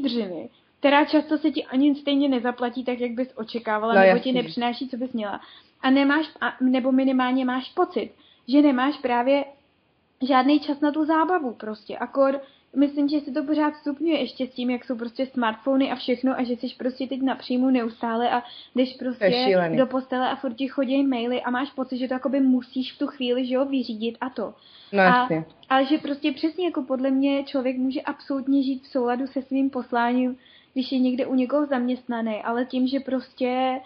dřiny, která často se ti ani stejně nezaplatí tak, jak bys očekávala, no, nebo jasný. Ti nepřináší, co bys měla. A nemáš, nebo minimálně máš pocit, že nemáš právě žádný čas na tu zábavu prostě. Akor, myslím, že se to pořád stupňuje ještě s tím, jak jsou prostě smartfony a všechno a že jsi prostě teď na příjmu neustále a jdeš prostě do postele a furt ti chodí maily a máš pocit, že to jakoby musíš v tu chvíli, že jo, vyřídit a to. No jasně. Ale že prostě přesně jako podle mě člověk může absolutně žít v souladu se svým posláním, když je někde u někoho zaměstnaný, ale tím, že prostě...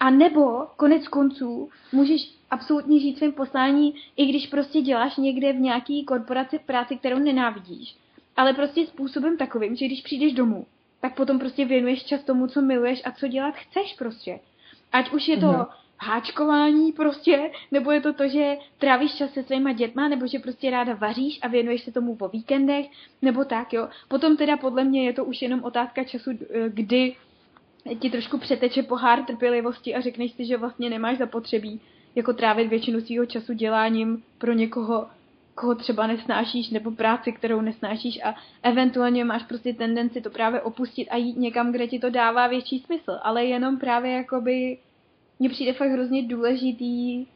A nebo konec konců můžeš absolutně žít svým poslání, i když prostě děláš někde v nějaký korporaci práci, kterou nenávidíš. Ale prostě způsobem takovým, že když přijdeš domů, tak potom prostě věnuješ čas tomu, co miluješ a co dělat chceš prostě. Ať už je to háčkování prostě, nebo je to to, že trávíš čas se svýma dětma, nebo že prostě ráda vaříš a věnuješ se tomu po víkendech, nebo tak, jo. Potom teda podle mě je to už jenom otázka času, kdy ti trošku přeteče pohár trpělivosti a řekneš si, že vlastně nemáš zapotřebí jako trávit většinu svýho času děláním pro někoho, koho třeba nesnášíš, nebo práci, kterou nesnášíš a eventuálně máš prostě tendenci to právě opustit a jít někam, kde ti to dává větší smysl. Ale jenom právě jakoby mně přijde fakt hrozně důležitý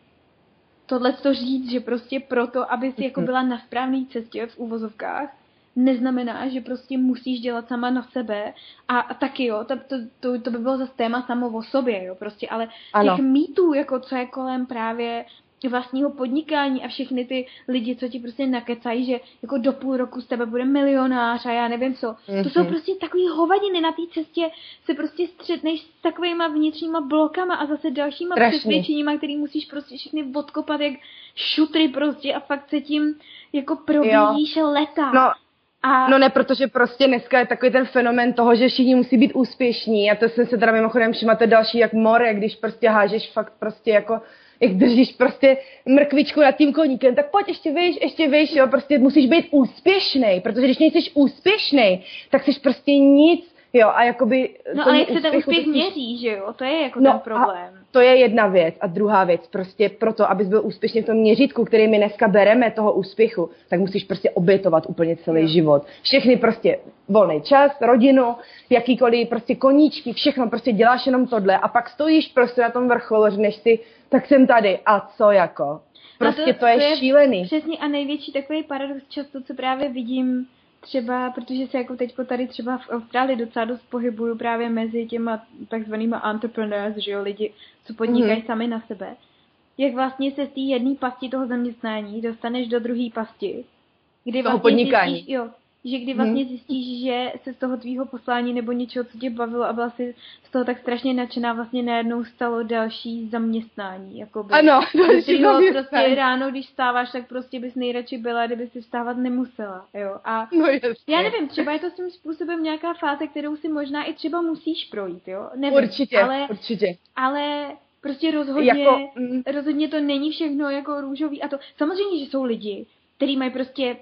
tohleto říct, že prostě proto, aby jsi jako byla na správné cestě v uvozovkách, neznamená, že prostě musíš dělat sama na sebe a taky jo, to by bylo zase téma samo o sobě, jo, prostě, ale ano. Těch mýtů, jako co je kolem právě vlastního podnikání a všechny ty lidi, co ti prostě nakecají, že jako do půl roku z tebe bude milionář a já nevím co, to jsou prostě takový hovadiny na té cestě, se prostě střetneš s takovýma vnitřníma blokama a zase dalšíma přesvědčeníma, který musíš prostě všechny odkopat jak šutry prostě a fakt se tím jako probíjíš leta. No. No ne, protože prostě dneska je takový ten fenomén toho, že všichni musí být úspěšní a to jsem se teda mimochodem všimla, to je další jak more, když prostě hážeš fakt prostě jako, jak držíš prostě mrkvičku nad tím koníkem, tak pojď ještě výš, jo, prostě musíš být úspěšnej, protože když nejsi úspěšnej, tak jsi prostě nic, jo, a jakoby... No ale jak se ten úspěch měří, že jo, to je jako ten problém. To je jedna věc. A druhá věc, prostě proto, abys byl úspěšný v tom měřítku, který my dneska bereme toho úspěchu, tak musíš prostě obětovat úplně celý život. Všechny prostě volný čas, rodinu, jakýkoliv prostě koníčky, všechno prostě děláš jenom tohle a pak stojíš prostě na tom vrcholu, řekneš si, tak jsem tady a co jako. Prostě to je šílený. Přesně a největší takový paradox často, co právě vidím, třeba, protože se jako teďko tady třeba v Austrálii docela dost pohybuju právě mezi těma takzvanýma entrepreneurs, že jo, lidi, co podnikají sami na sebe. Jak vlastně se z té jedné pasti toho zaměstnání dostaneš do druhé pasti, kdy toho vlastně zjistíš, jo, že kdy vlastně zjistíš, že se z toho tvýho poslání nebo něčeho, co tě bavilo a byla si z toho tak strašně nadšená, vlastně najednou stalo další zaměstnání. Jakoby. Ano, další zaměstnání. Prostě ráno, když vstáváš, tak prostě bys nejradši byla, kdyby si vstávat nemusela. Jo? A no, já nevím, třeba je to svým způsobem nějaká fáze, kterou si možná i třeba musíš projít. Jo? Nevím, určitě. Ale prostě rozhodně to není všechno jako růžový. A to samozřejmě, že jsou lidi, kteří mají prostě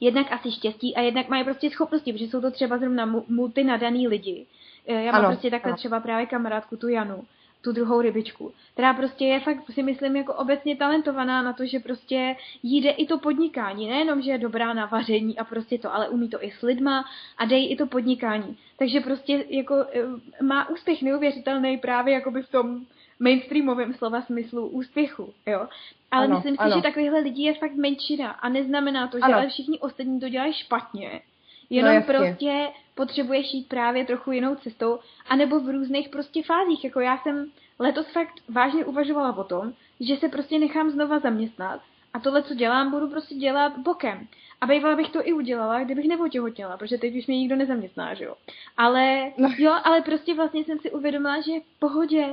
jednak asi štěstí a jednak mají prostě schopnosti, protože jsou to třeba zrovna multinadaný lidi. Já mám prostě takhle třeba právě kamarádku, tu Janu, tu druhou rybičku, která prostě je fakt, si myslím, jako obecně talentovaná na to, že prostě jde i to podnikání, nejenom, že je dobrá na vaření a prostě to, ale umí to i s lidma a dej i to podnikání. Takže prostě jako má úspěch neuvěřitelný právě jakoby v tom mainstreamovém slova smyslu úspěchu, jo. Ale myslím si, že takovýchhle lidí je fakt menšina a neznamená to, že ale všichni ostatní to dělají špatně. Jenom prostě potřebuješ jít právě trochu jinou cestou, anebo v různých prostě fázích. Jako já jsem letos fakt vážně uvažovala o tom, že se prostě nechám znova zaměstnat a tohle, co dělám, budu prostě dělat bokem. A bývala bych to i udělala, kdybych neotěhotněla, protože teď už mě nikdo nezaměstná, že jo. Ale jo, ale prostě vlastně jsem si uvědomila, že v pohodě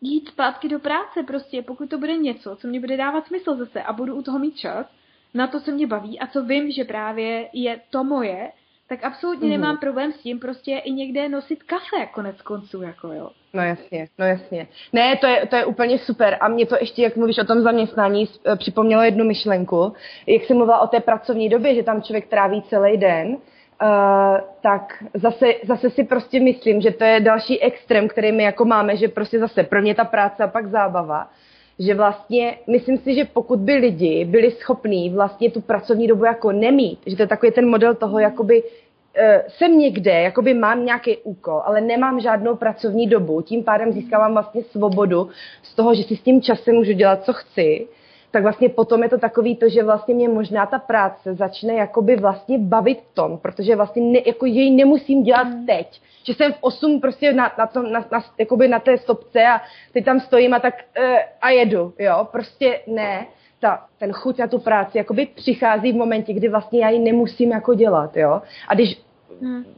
jít zpátky do práce prostě, pokud to bude něco, co mě bude dávat smysl zase a budu u toho mít čas na to, co mě baví a co vím, že právě je to moje, tak absolutně nemám problém s tím prostě i někde nosit kafe konec konců, jako jo. No jasně. Ne, to je úplně super. A mě to ještě, jak mluvíš o tom zaměstnání, připomnělo jednu myšlenku. Jak jsi mluvila o té pracovní době, že tam člověk tráví celý den, tak zase si prostě myslím, že to je další extrém, který my jako máme, že prostě zase pro mě ta práce a pak zábava. Že vlastně, myslím si, že pokud by lidi byli schopní vlastně tu pracovní dobu jako nemít, že to je takový ten model toho, jakoby jsem někde, jakoby mám nějaký úkol, ale nemám žádnou pracovní dobu, tím pádem získávám vlastně svobodu z toho, že si s tím časem můžu dělat, co chci, tak vlastně potom je to takový to, že vlastně mě možná ta práce začne jakoby vlastně bavit tom, protože vlastně jako jej nemusím dělat teď. Že jsem v 8 prostě na té stopce a teď tam stojím a tak a jedu, jo, prostě ne. Ten chuť na tu práci jakoby přichází v momentě, kdy vlastně já ji nemusím jako dělat, jo. A když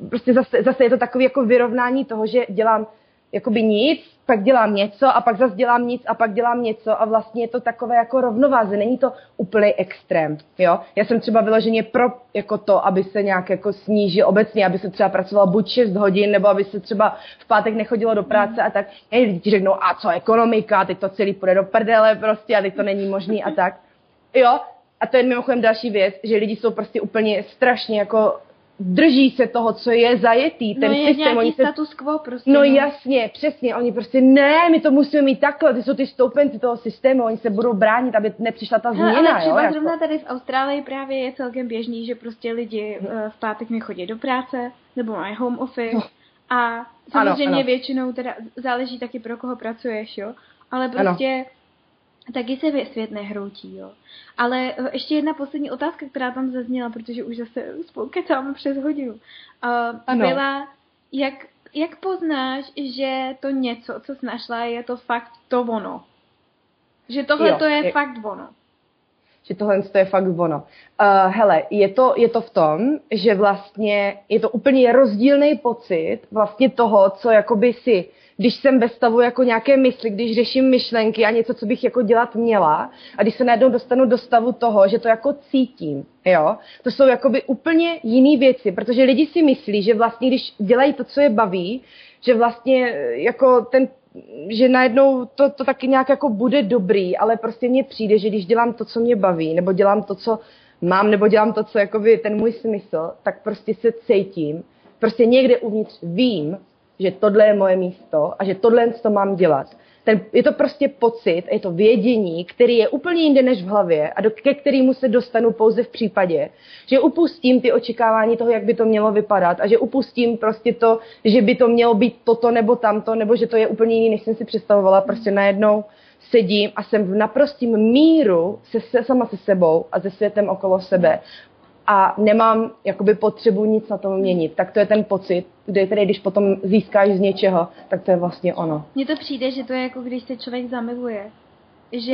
prostě zase je to takový jako vyrovnání toho, že dělám jakoby nic, pak dělám něco a pak zase dělám nic a pak dělám něco a vlastně je to takové jako rovnováze, není to úplný extrém, jo. Já jsem třeba vyloženě pro jako to, aby se nějak jako snížil obecně, aby se třeba pracovala buď 6 hodin, nebo aby se třeba v pátek nechodilo do práce a tak. Lidi ti řeknou, a co ekonomika, teď to celý půjde do prdele prostě a teď to není možný a tak. Jo, a to je mimochodem další věc, že lidi jsou prostě úplně strašně jako drží se toho, co je zajetý, ten systém. No je systém, nějaký status quo prostě. No jasně, přesně, oni prostě ne, my to musíme mít takhle, ty jsou ty stoupenci toho systému, oni se budou bránit, aby nepřišla ta změna. No, ale třeba jo, zrovna jako tady v Austrálii právě je celkem běžný, že prostě lidi v pátek nechodí do práce, nebo mají home office a samozřejmě ano. Většinou teda záleží taky pro koho pracuješ, jo, ale prostě taky se svět nehroutí, jo. Ale ještě jedna poslední otázka, která tam zazněla, protože už zase spolu kecáme přes hodinu, byla, jak poznáš, že to něco, co jsi našla, je to fakt to ono? Že tohle to je fakt ono? Že tohle je fakt ono. Hele, je to v tom, že vlastně je to úplně rozdílný pocit vlastně toho, co jakoby si, když jsem ve stavu jako nějaké mysli, když řeším myšlenky a něco, co bych jako dělat měla, a když se najednou dostanu do stavu toho, že to jako cítím, jo, to jsou jakoby úplně jiný věci, protože lidi si myslí, že vlastně, když dělají to, co je baví, že vlastně jako že najednou to taky nějak jako bude dobrý, ale prostě mně přijde, že když dělám to, co mě baví, nebo dělám to, co mám, nebo dělám to, co jakoby ten můj smysl, tak prostě se cítím, prostě někde uvnitř vím, že tohle je moje místo a že tohle to mám dělat. Je to prostě pocit, je to vědění, který je úplně jinde než v hlavě a ke kterému se dostanu pouze v případě, že upustím ty očekávání toho, jak by to mělo vypadat a že upustím prostě to, že by to mělo být toto nebo tamto, nebo že to je úplně jiný, než jsem si představovala. Prostě najednou sedím a jsem v naprostém míru sama se sebou a se světem okolo sebe a nemám jakoby potřebu nic na tom měnit. Tak to je ten pocit, když potom získáš z něčeho, tak to je vlastně ono. Mně to přijde, že to je jako když se člověk zamiluje. Že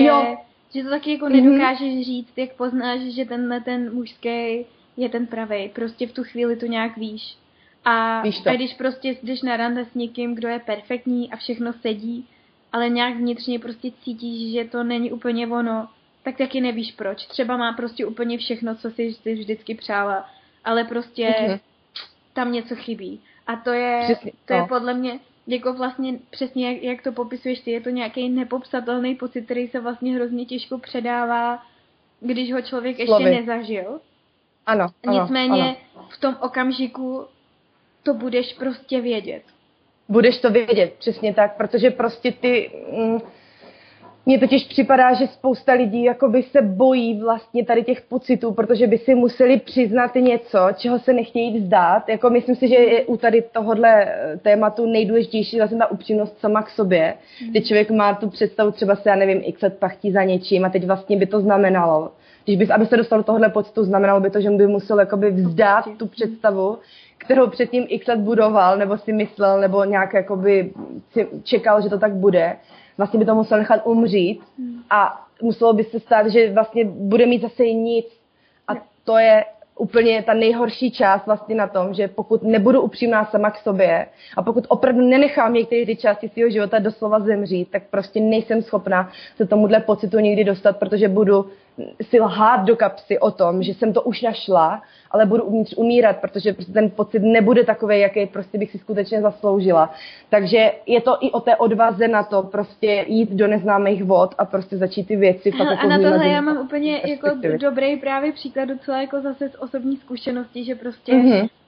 to taky jako nedokážeš říct, jak poznáš, že tenhle ten mužský je ten pravej. Prostě v tu chvíli to nějak víš. A když prostě jdeš na rande s někým, kdo je perfektní a všechno sedí, ale nějak vnitřně prostě cítíš, že to není úplně ono, tak taky nevíš proč. Třeba má prostě úplně všechno, co jsi vždycky přála, ale prostě tam něco chybí. A to je podle mě, jako vlastně přesně jak to popisuješ ty, je to nějaký nepopsatelný pocit, který se vlastně hrozně těžko předává, když ho člověk ještě nezažil. Ano. Nicméně v tom okamžiku to budeš prostě vědět. Budeš to vědět, přesně tak, protože prostě ty... Mně totiž připadá, že spousta lidí jakoby se bojí vlastně tady těch pocitů, protože by si museli přiznat něco, čeho se nechtějí vzdát. Jako myslím si, že je u tady tohohle tématu nejdůležitější vlastně ta upřímnost sama k sobě. Kdy člověk má tu představu třeba se, já nevím, x let pachtí za něčím a teď vlastně by to znamenalo. Aby se dostal do tohohle pocitu, znamenalo by to, že by musel jakoby vzdát tu představu, kterou předtím x let budoval, nebo si myslel, nebo nějak jakoby si čekal, že to tak bude. Vlastně by to musel nechat umřít a muselo by se stát, že vlastně bude mít zase nic. A to je úplně ta nejhorší část vlastně na tom, že pokud nebudu upřímná sama k sobě a pokud opravdu nenechám některé ty části svého života doslova zemřít, tak prostě nejsem schopná se tomuhle pocitu nikdy dostat, protože budu si lhát do kapsy o tom, že jsem to už našla, ale budu uvnitř umírat, protože prostě ten pocit nebude takový, jaký prostě bych si skutečně zasloužila. Takže je to i o té odvaze na to prostě jít do neznámých vod a prostě začít ty věci. A na tohle já mám úplně jako dobrý právě příklad docela jako zase z osobní zkušenosti, že prostě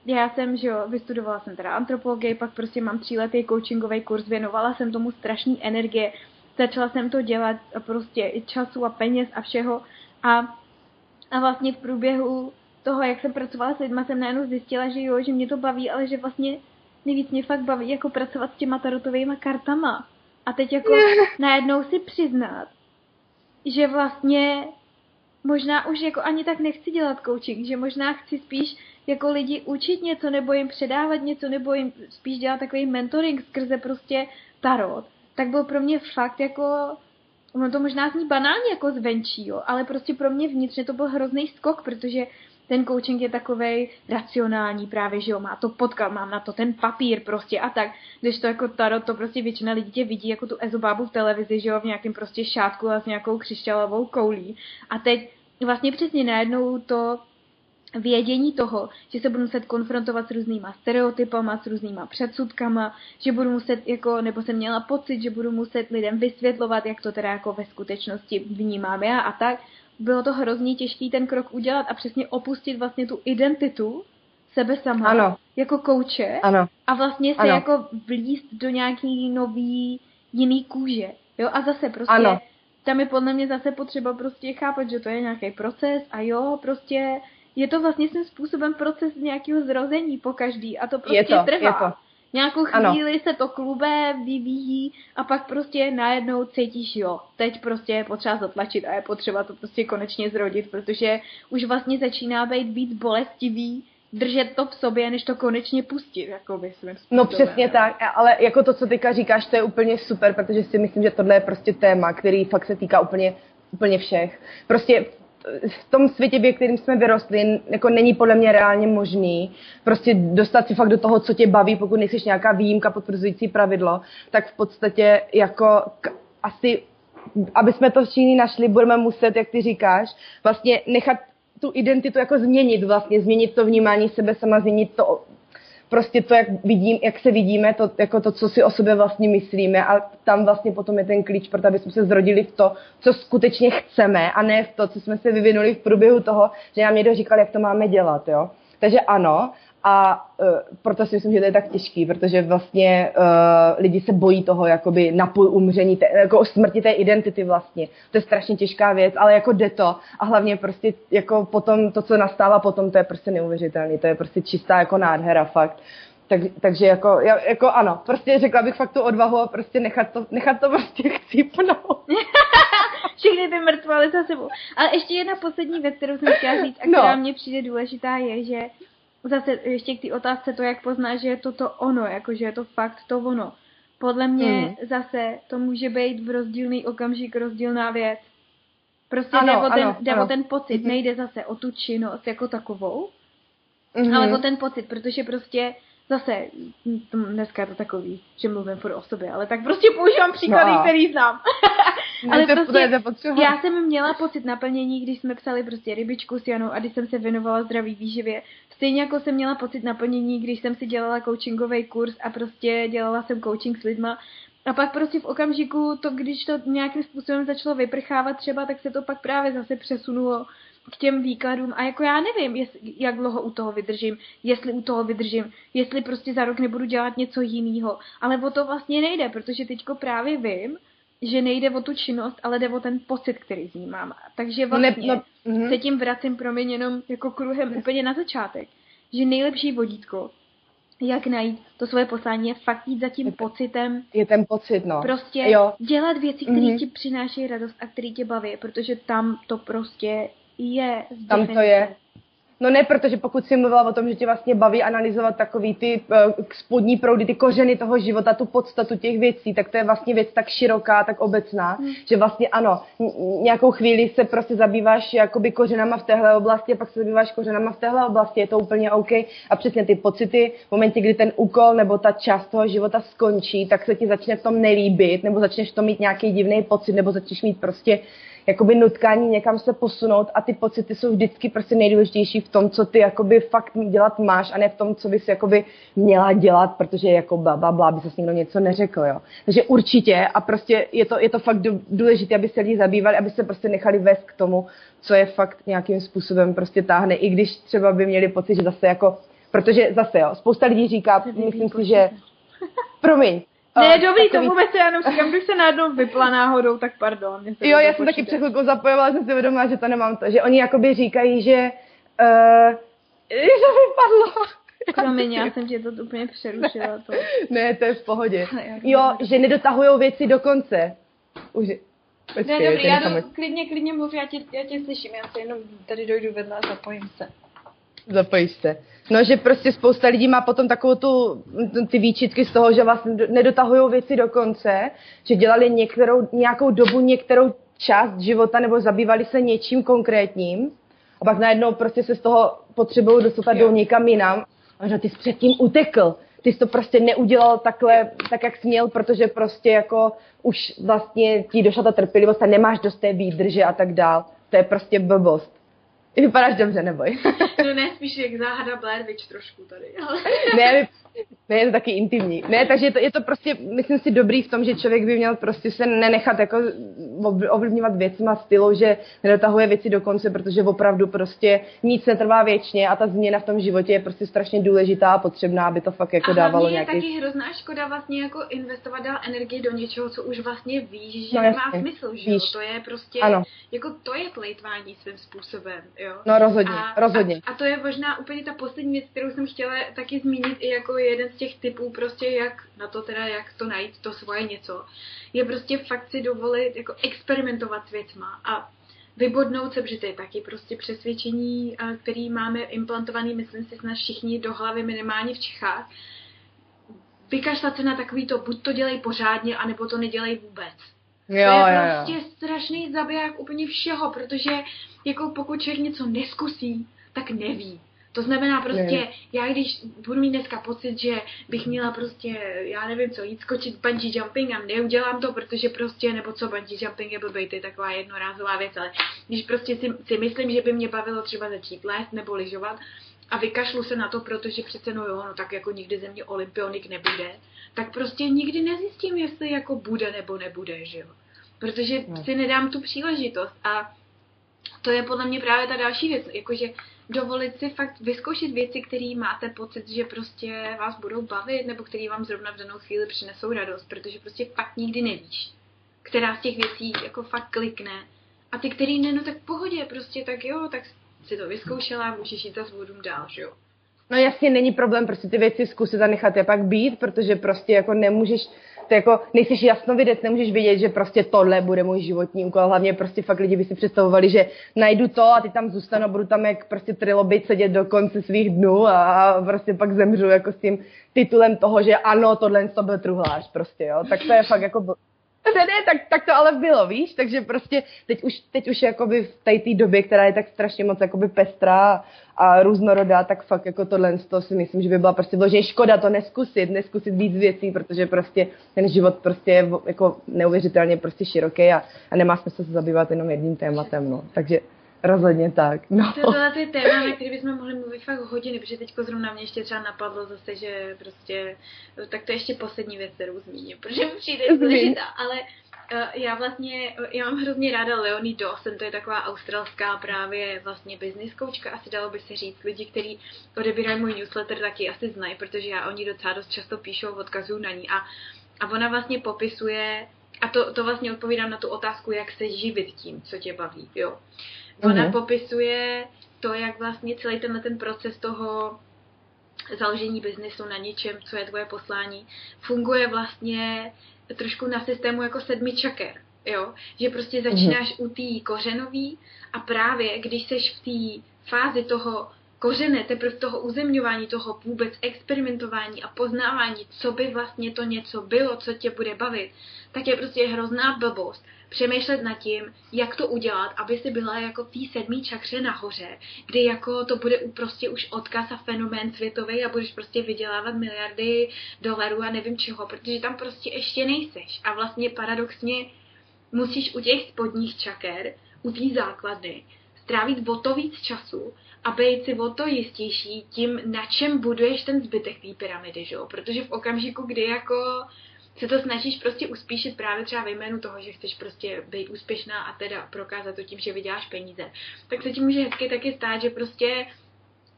já jsem, že jo, vystudovala jsem teda antropologii, pak prostě mám 3letý coachingový kurz, věnovala jsem tomu strašný energie, začala jsem to dělat prostě i času a peněz a všeho a vlastně v průběhu toho, jak jsem pracovala s lidma, jsem najednou zjistila, že jo, že mě to baví, ale že vlastně nejvíc mě fakt baví jako pracovat s těma tarotovými kartama. A teď jako najednou si přiznat, že vlastně možná už jako ani tak nechci dělat coaching, že možná chci spíš jako lidi učit něco, nebo jim předávat něco, nebo jim spíš dělat takový mentoring skrze prostě tarot. Tak byl pro mě fakt jako, ono to možná zní banálně jako zvenčí, jo, ale prostě pro mě vnitřně to byl hrozný skok, protože ten coaching je takovej racionální právě, že jo, má to potkal, mám na to ten papír prostě a tak, když to jako tarot, to prostě většina lidí tě vidí jako tu ezobábu v televizi, že jo, v nějakém prostě šátku a s nějakou křišťálovou koulí. A teď vlastně přesně najednou to vědění toho, že se budu muset konfrontovat s různýma stereotypama, s různýma předsudkama, že budu muset jako, nebo jsem měla pocit, že budu muset lidem vysvětlovat, jak to teda jako ve skutečnosti vnímám já a tak. Bylo to hrozně těžký ten krok udělat a přesně opustit vlastně tu identitu sebe sama, ano, jako kouče, ano, a vlastně se, ano, jako vlíst do nějaký nový, jiný kůže, jo, a zase prostě, ano, tam je podle mě zase potřeba prostě chápat, že to je nějaký proces a jo, prostě je to vlastně svým způsobem proces nějakého zrození po každý a to prostě trvá. Nějakou chvíli, ano, se to klube vyvíjí a pak prostě najednou cítíš, jo, teď prostě je potřeba zatlačit a je potřeba to prostě konečně zrodit, protože už vlastně začíná být víc bolestivý držet to v sobě, než to konečně pustit, jako by svým způsobem. No přesně tak, ale jako to, co teďka říkáš, to je úplně super, protože si myslím, že tohle je prostě téma, který fakt se týká úplně všech. Prostě v tom světě, ve kterým jsme vyrostli, jako není podle mě reálně možný prostě dostat si fakt do toho, co tě baví, pokud nejsi nějaká výjimka potvrzující pravidlo, tak v podstatě jako asi, aby jsme to všichni našli, budeme muset, jak ty říkáš, vlastně nechat tu identitu jako změnit vlastně, změnit to vnímání sebe sama, změnit to prostě to, jak se vidíme, to, jako to, co si o sobě vlastně myslíme, a tam vlastně potom je ten klíč, protože abychom se zrodili v to, co skutečně chceme, a ne v to, co jsme se vyvinuli v průběhu toho, že nám někdo říkal, jak to máme dělat, jo. Takže ano, a proto si myslím, že to je tak těžký, protože vlastně lidi se bojí toho, jakoby napůl umření, jako smrti té identity vlastně. To je strašně těžká věc, ale jako jde to a hlavně prostě jako potom to, co nastává potom, to je prostě neuvěřitelné, to je prostě čistá jako nádhera fakt. Takže jako ano, prostě řekla bych fakt tu odvahu a prostě nechat to prostě chcípnout. Všechny ty mrtvoly za sebou. Ale ještě jedna poslední věc, kterou jsem chtěla říct a která mně přijde důležitá, je, že zase ještě k té otázce to, jak poznáš, že je to ono, jakože je to fakt to ono. Podle mě zase to může být v rozdílný okamžik rozdílná věc. Prostě jde o ten pocit, nejde zase o tu činnost jako takovou, ale o ten pocit, protože prostě zase, dneska je to takový, že mluvím furt o sobě, ale tak prostě používám příklady, který znám. Ale prostě já jsem měla pocit naplnění, když jsme psali prostě rybičku s Janou a když jsem se věnovala zdraví výživě. Stejně jako jsem měla pocit naplnění, když jsem si dělala coachingový kurz a prostě dělala jsem coaching s lidma. A pak prostě v okamžiku, to, když to nějakým způsobem začalo vyprchávat třeba, tak se to pak právě zase přesunulo k těm výkladům a jako já nevím, jak dlouho u toho vydržím, jestli prostě za rok nebudu dělat něco jiného. Ale o to vlastně nejde, protože teďko právě vím, že nejde o tu činnost, ale jde o ten pocit, který z ní mám. Takže vlastně se tím vracím, promiň, jenom jako kruhem úplně na začátek, že nejlepší vodítko, jak najít to svoje poslání, je fakt jít za tím pocitem. Je ten pocit, no. Prostě dělat věci, které ti přinášejí radost a které tě baví, protože tam to prostě je. Tam to je. No ne, protože pokud jsi mluvila o tom, že tě vlastně baví analyzovat takový ty spodní proudy, ty kořeny toho života, tu podstatu těch věcí, tak to je vlastně věc tak široká, tak obecná, že vlastně ano, nějakou chvíli se prostě zabýváš jakoby kořenama v téhle oblasti a pak se zabýváš kořenama v téhle oblasti, je to úplně OK. A přesně ty pocity, v momentě, kdy ten úkol nebo ta část toho života skončí, tak se ti začne v tom nelíbit, nebo začneš v tom mít nějaký divný pocit, nebo začneš mít prostě jakoby nutkání někam se posunout a ty pocity jsou vždycky prostě nejdůležitější v tom, co ty jakoby fakt dělat máš a ne v tom, co bys jakoby měla dělat, protože jako blablabla, aby ses někdo něco neřekl, jo. Takže určitě a prostě je to fakt důležité, aby se lidi zabývali, aby se prostě nechali vést k tomu, co je fakt nějakým způsobem prostě táhne, i když třeba by měli pocit, že zase jako, protože zase jo, spousta lidí říká, myslím si, že promiň. Ne, dobrý, to vůbec já jenom říkám, když se najednou vypla náhodou, tak pardon. Jo, já jsem taky před chvilkou zapojovala, jsem si uvědomila, že to nemám to, že oni jakoby říkají, že to vypadlo. Promiň, já jsem tě to úplně přerušila. To. Ne, to je v pohodě. Jo, že nedotahujou věci do konce. Už počkej, ne, dobrý, já klidně mluvím, já tě slyším, já se jenom tady dojdu vedle a zapojím se. Zapojíš se. No, že prostě spousta lidí má potom takovou ty výčitky z toho, že vlastně nedotahují věci do konce, že dělali nějakou dobu, některou část života nebo zabývali se něčím konkrétním a pak najednou prostě se z toho potřebují dostat do někam jinam. A že ty jsi předtím utekl, ty jsi to prostě neudělal takhle, tak jak jsi měl, protože prostě jako už vlastně ti došla ta trpělivost a nemáš dost té výdrže a tak dál. To je prostě blbost. Vypadáš dobře, neboj. No ne, spíš jak záhada Blair Witch trošku tady. Ale... ne, je to taky intimní. Ne, takže je to prostě, myslím si, dobrý v tom, že člověk by měl prostě se nenechat jako ovlivňovat věcma stylu, že nedotahuje věci do konce, protože opravdu prostě nic netrvá věčně a ta změna v tom životě je prostě strašně důležitá a potřebná, aby to fakt jako dávalo nějaký... A hlavně je taky hrozná škoda vlastně jako investovat dál energii do něčeho, co už vlastně víš, že nemá smysl, že jo? To je prostě, ano. Jako to je plejtvání svým způsobem, jo? No rozhodně. A to je možná úplně ta poslední věc, kterou jsem chtěla taky zmínit i jako jeden z těch typů prostě jak to najít to svoje něco, je prostě fakt si dovolit jako experimentovat s věcma a vybodnout se, protože to je taky prostě přesvědčení, který máme implantovaný, myslím si, snad všichni do hlavy minimálně v Čechách. Vykašlat se na takový to, buď to dělej pořádně, anebo to nedělej vůbec. Jo. Prostě strašný zabiják úplně všeho, protože jako pokud člověk něco neskusí, tak neví. To znamená prostě, já když budu mít dneska pocit, že bych měla prostě, já nevím co, jít skočit bungee jumping a neudělám to, protože prostě, nebo co, bungee jumping je blbej, to je taková jednorázová věc, ale když prostě si myslím, že by mě bavilo třeba začít lézt nebo lyžovat a vykašlu se na to, protože přece no tak jako nikdy ze mě olympionik nebude, tak prostě nikdy nezjistím, jestli jako bude nebo nebude, že jo. Protože si nedám tu příležitost a to je podle mě právě ta další věc, jakože dovolit si fakt vyzkoušet věci, které máte pocit, že prostě vás budou bavit, nebo které vám zrovna v danou chvíli přinesou radost, protože prostě fakt nikdy nevíš, která z těch věcí jako fakt klikne. A ty, který ne, no tak v pohodě, prostě tak jo, tak si to vyzkoušela, můžeš jít zase vodům dál, že jo. No jasně, není problém prostě ty věci zkusit a nechat je pak být, protože prostě jako nemůžeš, to jako nejseš jasnovidec, nemůžeš vědět, že prostě tohle bude můj životní úkol, hlavně prostě fakt lidi by si představovali, že najdu to a ty tam zůstanu, budu tam jak prostě trilobit sedět do konce svých dnů a prostě pak zemřu jako s tím titulem toho, že ano, tohle to byl truhlář prostě, jo, tak to je fakt jako... Ne, tak to ale bylo, víš, takže prostě teď už jakoby v té době, která je tak strašně moc jakoby pestrá a různorodá, tak fakt jako tohle si myslím, že by byla prostě vloženě škoda to neskusit víc věcí, protože prostě ten život prostě je jako neuvěřitelně prostě široký a nemá smysl se zabývat jenom jedním tématem, no, takže... Rozhodně tak. No. Tohle je téma, na který bychom mohli mluvit fakt hodiny, protože teď zrovna mě ještě třeba napadlo zase, že prostě, tak to je ještě poslední věc, kterou zmíním, protože mi přijde důležitá, ale já mám hrozně ráda Leonie Dossen, to je taková australská právě vlastně business coachka, asi dalo by se říct, lidi, kteří odebírají můj newsletter, taky asi znají, protože já o ní docela dost často píšu, odkazuju na ní a ona vlastně popisuje, a to vlastně odpovídám na tu otázku, jak se živit tím, co tě baví, jo. Ona popisuje to, jak vlastně celý ten proces toho založení biznesu na něčem, co je tvoje poslání, funguje vlastně trošku na systému jako 7 čaker, jo? Že prostě začínáš u té kořenový a právě když seš v té fázi toho kořene, teprve toho uzemňování, toho vůbec experimentování a poznávání, co by vlastně to něco bylo, co tě bude bavit, tak je prostě hrozná blbost přemýšlet nad tím, jak to udělat, aby si byla jako v té 7. čakře nahoře, kdy jako to bude prostě už odkaz a fenomén světový a budeš prostě vydělávat miliardy dolarů a nevím čeho, protože tam prostě ještě nejseš. A vlastně paradoxně musíš u těch spodních čaker, u té základny, strávit o to víc času a být si o to jistější tím, na čem buduješ ten zbytek té pyramidy, že? Protože v okamžiku, kdy jako se to snažíš prostě uspíšit právě třeba ve jménu toho, že chceš prostě být úspěšná a teda prokázat to tím, že vyděláš peníze, tak se ti může hezky taky stát, že prostě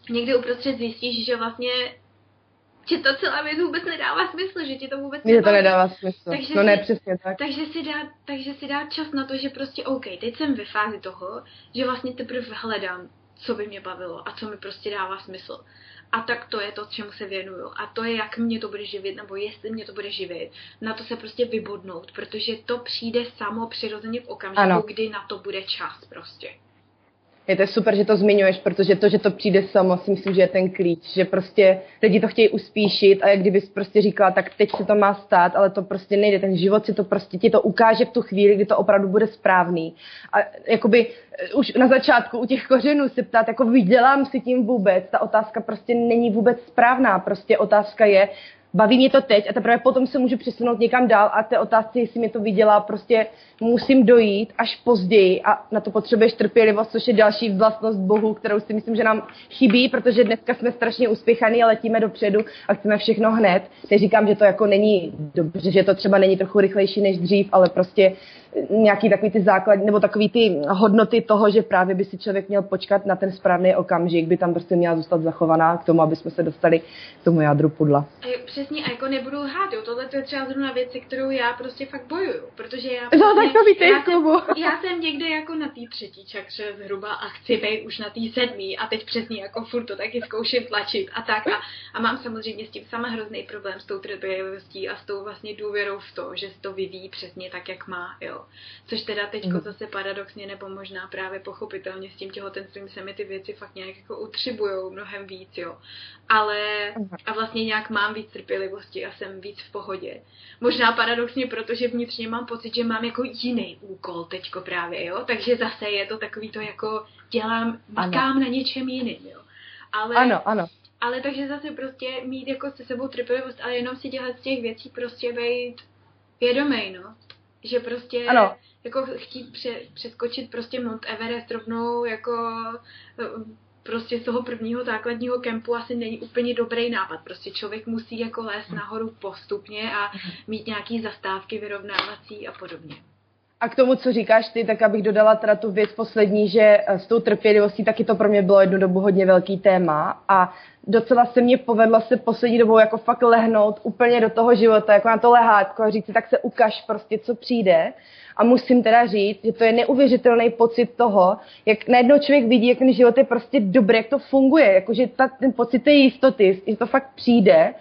někde uprostřed zjistíš, že vlastně že to celá věc vůbec nedává smysl, že ti to vůbec nedává. Že to nedává smysl, takže no si, ne, přesně tak. Takže si dá čas na to, že prostě OK, teď jsem ve fázi toho, že vlastně teprve hledám, co by mě bavilo a co mi prostě dává smysl. A tak to je to, čemu se věnuju. A to je, jak mě to bude živit, nebo jestli mě to bude živit. Na to se prostě vybodnout, protože to přijde samo přirozeně v okamžiku, ano, kdy na to bude čas prostě. Je to super, že to zmiňuješ, protože to, že to přijde samo, si myslím, že je ten klíč, že prostě lidi to chtějí uspíšit a jak kdybys prostě říkala, tak teď se to má stát, ale to prostě nejde, ten život si to prostě ti to ukáže v tu chvíli, kdy to opravdu bude správný. A jakoby už na začátku u těch kořenů se ptát, jako vydělám si tím vůbec, ta otázka prostě není vůbec správná, prostě otázka je, baví mě to teď a teprve potom se můžu přesunout někam dál a té otázce, jestli mě to vydělá, prostě musím dojít až později a na to potřebuješ trpělivost, což je další vlastnost Bohu, kterou si myslím, že nám chybí, protože dneska jsme strašně uspěchaní a letíme dopředu a chceme všechno hned. Teď říkám, že to jako není dobře, že to třeba není trochu rychlejší než dřív, ale prostě nějaký takový ty základní nebo takový ty hodnoty toho, že právě by si člověk měl počkat na ten správný okamžik, by tam prostě měla zůstat zachovaná k tomu, aby jsme se dostali k tomu jádru pudla. Přesně, a jako nebudu lhát, jo, tohle to je třeba zrovna věc, se kterou já prostě fakt bojuju, protože já prostě, já jsem někde jako na té třetí čakře zhruba a chci být už na té sedmý a teď přesně jako furt to taky zkouším tlačit a tak a mám samozřejmě s tím sama hrozný problém s tou trpělivostí a s tou vlastně důvěrou v to, že se to vyvíjí přesně tak, jak má, jo. Což teda teďko zase paradoxně nebo možná právě pochopitelně s tím těhotenstvím se mi ty věci fakt nějak jako utřibujou mnohem víc, jo. Ale a vlastně nějak mám víc trpělivosti a jsem víc v pohodě. Možná paradoxně, protože vnitřně mám pocit, že mám jako jiný úkol teďko právě, jo. Takže zase je to takový to jako dělám, makám na něčem jiným, jo. Ale, ano. Ale takže zase prostě mít jako se sebou trpělivost, ale jenom si dělat z těch věcí prostě být vědomej, no. Že prostě ano, jako chtít přeskočit prostě Mount Everest rovnou jako prostě z toho prvního základního kempu asi není úplně dobrý nápad. Prostě člověk musí jako lézt nahoru postupně a mít nějaký zastávky vyrovnávací a podobně. A k tomu, co říkáš ty, tak abych dodala teda tu věc poslední, že s tou trpělivostí taky to pro mě bylo jednu dobu hodně velký téma a docela se mě povedlo se poslední dobou jako fakt lehnout úplně do toho života, jako na to lehátko a říct si, tak se ukaž prostě, co přijde. A musím teda říct, že to je neuvěřitelný pocit toho, jak najednou člověk vidí, jak ten život je prostě dobrý, jak to funguje, jakože ten pocit té jistoty, že to fakt přijde,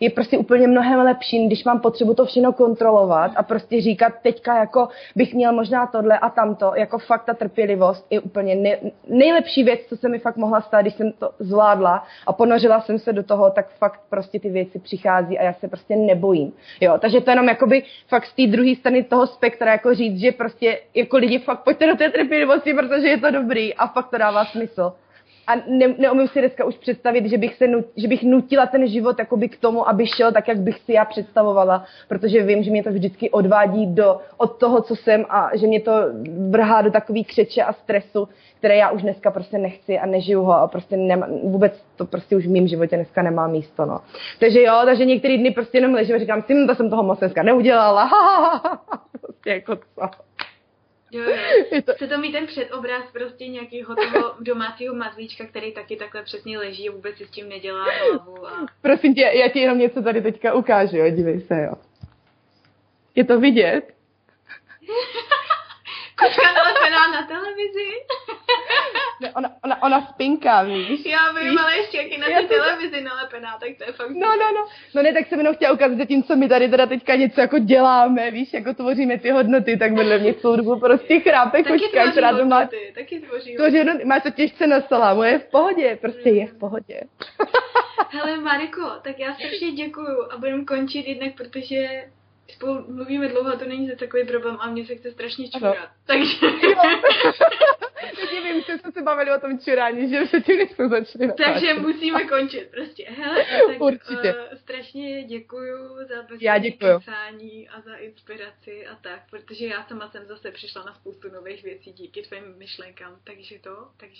je prostě úplně mnohem lepší, když mám potřebu to všechno kontrolovat a prostě říkat teďka jako bych měl možná tohle a tamto, jako fakt ta trpělivost je úplně nejlepší věc, co se mi fakt mohla stát, když jsem to zvládla a ponořila jsem se do toho, tak fakt prostě ty věci přichází a já se prostě nebojím. Jo, takže to jenom jakoby fakt z té druhé strany toho spektra jako říct, že prostě jako lidi fakt pojďte do té trpělivosti, protože je to dobrý a fakt to dává smysl. A neumím si dneska už představit, že bych nutila ten život jakoby k tomu, aby šel tak, jak bych si já představovala, protože vím, že mě to vždycky odvádí od toho, co jsem a že mě to vrhá do takový křeče a stresu, které já už dneska prostě nechci a nežiju ho a prostě vůbec to prostě už v mým životě dneska nemá místo, no. Takže jo, takže některý dny prostě jenom ležím a říkám si, to jsem toho moc dneska neudělala, prostě jako co. Jo. Chce to mít ten předobraz prostě nějakého toho domácího mazlíčka, který taky takhle přesně leží a vůbec si s tím nedělá hlavu. A... Prosím tě, já ti jenom něco tady teďka ukážu, jo, dívej se, jo. Je to vidět? Kočka nalepená na televizi. Ne, ona spinká, víš? Já vím, ale ještě jak je na té televizi nalepená, tak to je fakt... No ne, tak jsem jenom chtěla ukázat, že tím, co my tady teda teďka něco jako děláme, víš, jako tvoříme ty hodnoty, tak vedle mě celou dobu prostě chrápe kočka, která doma... Taky tvoří hodnoty. Má to těžce na salámu, je v pohodě, prostě je v pohodě. Hele, Mariko, tak já strašně děkuju a budeme končit jednak, protože... Spolu mluvíme dlouho a to není za takový problém a mě se chce strašně čurat. Takže... Jo. Takže vím, co se bavili o tom čurání, že předtím jsme začali natáčet. Takže musíme končit prostě. Hele, tak určitě. Strašně děkuju za bezpečné kecání a za inspiraci a tak, protože já sama jsem zase přišla na spoustu nových věcí díky tvým myšlenkám, takže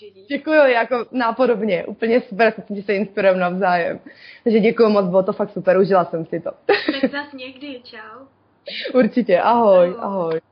díky. Děkuju, jako nápodobně, úplně super, že se inspirujeme navzájem. Takže děkuju moc, bylo to fakt super, užila jsem si to. Tak zas někdy, čau. Určitě, ahoj, ahoj.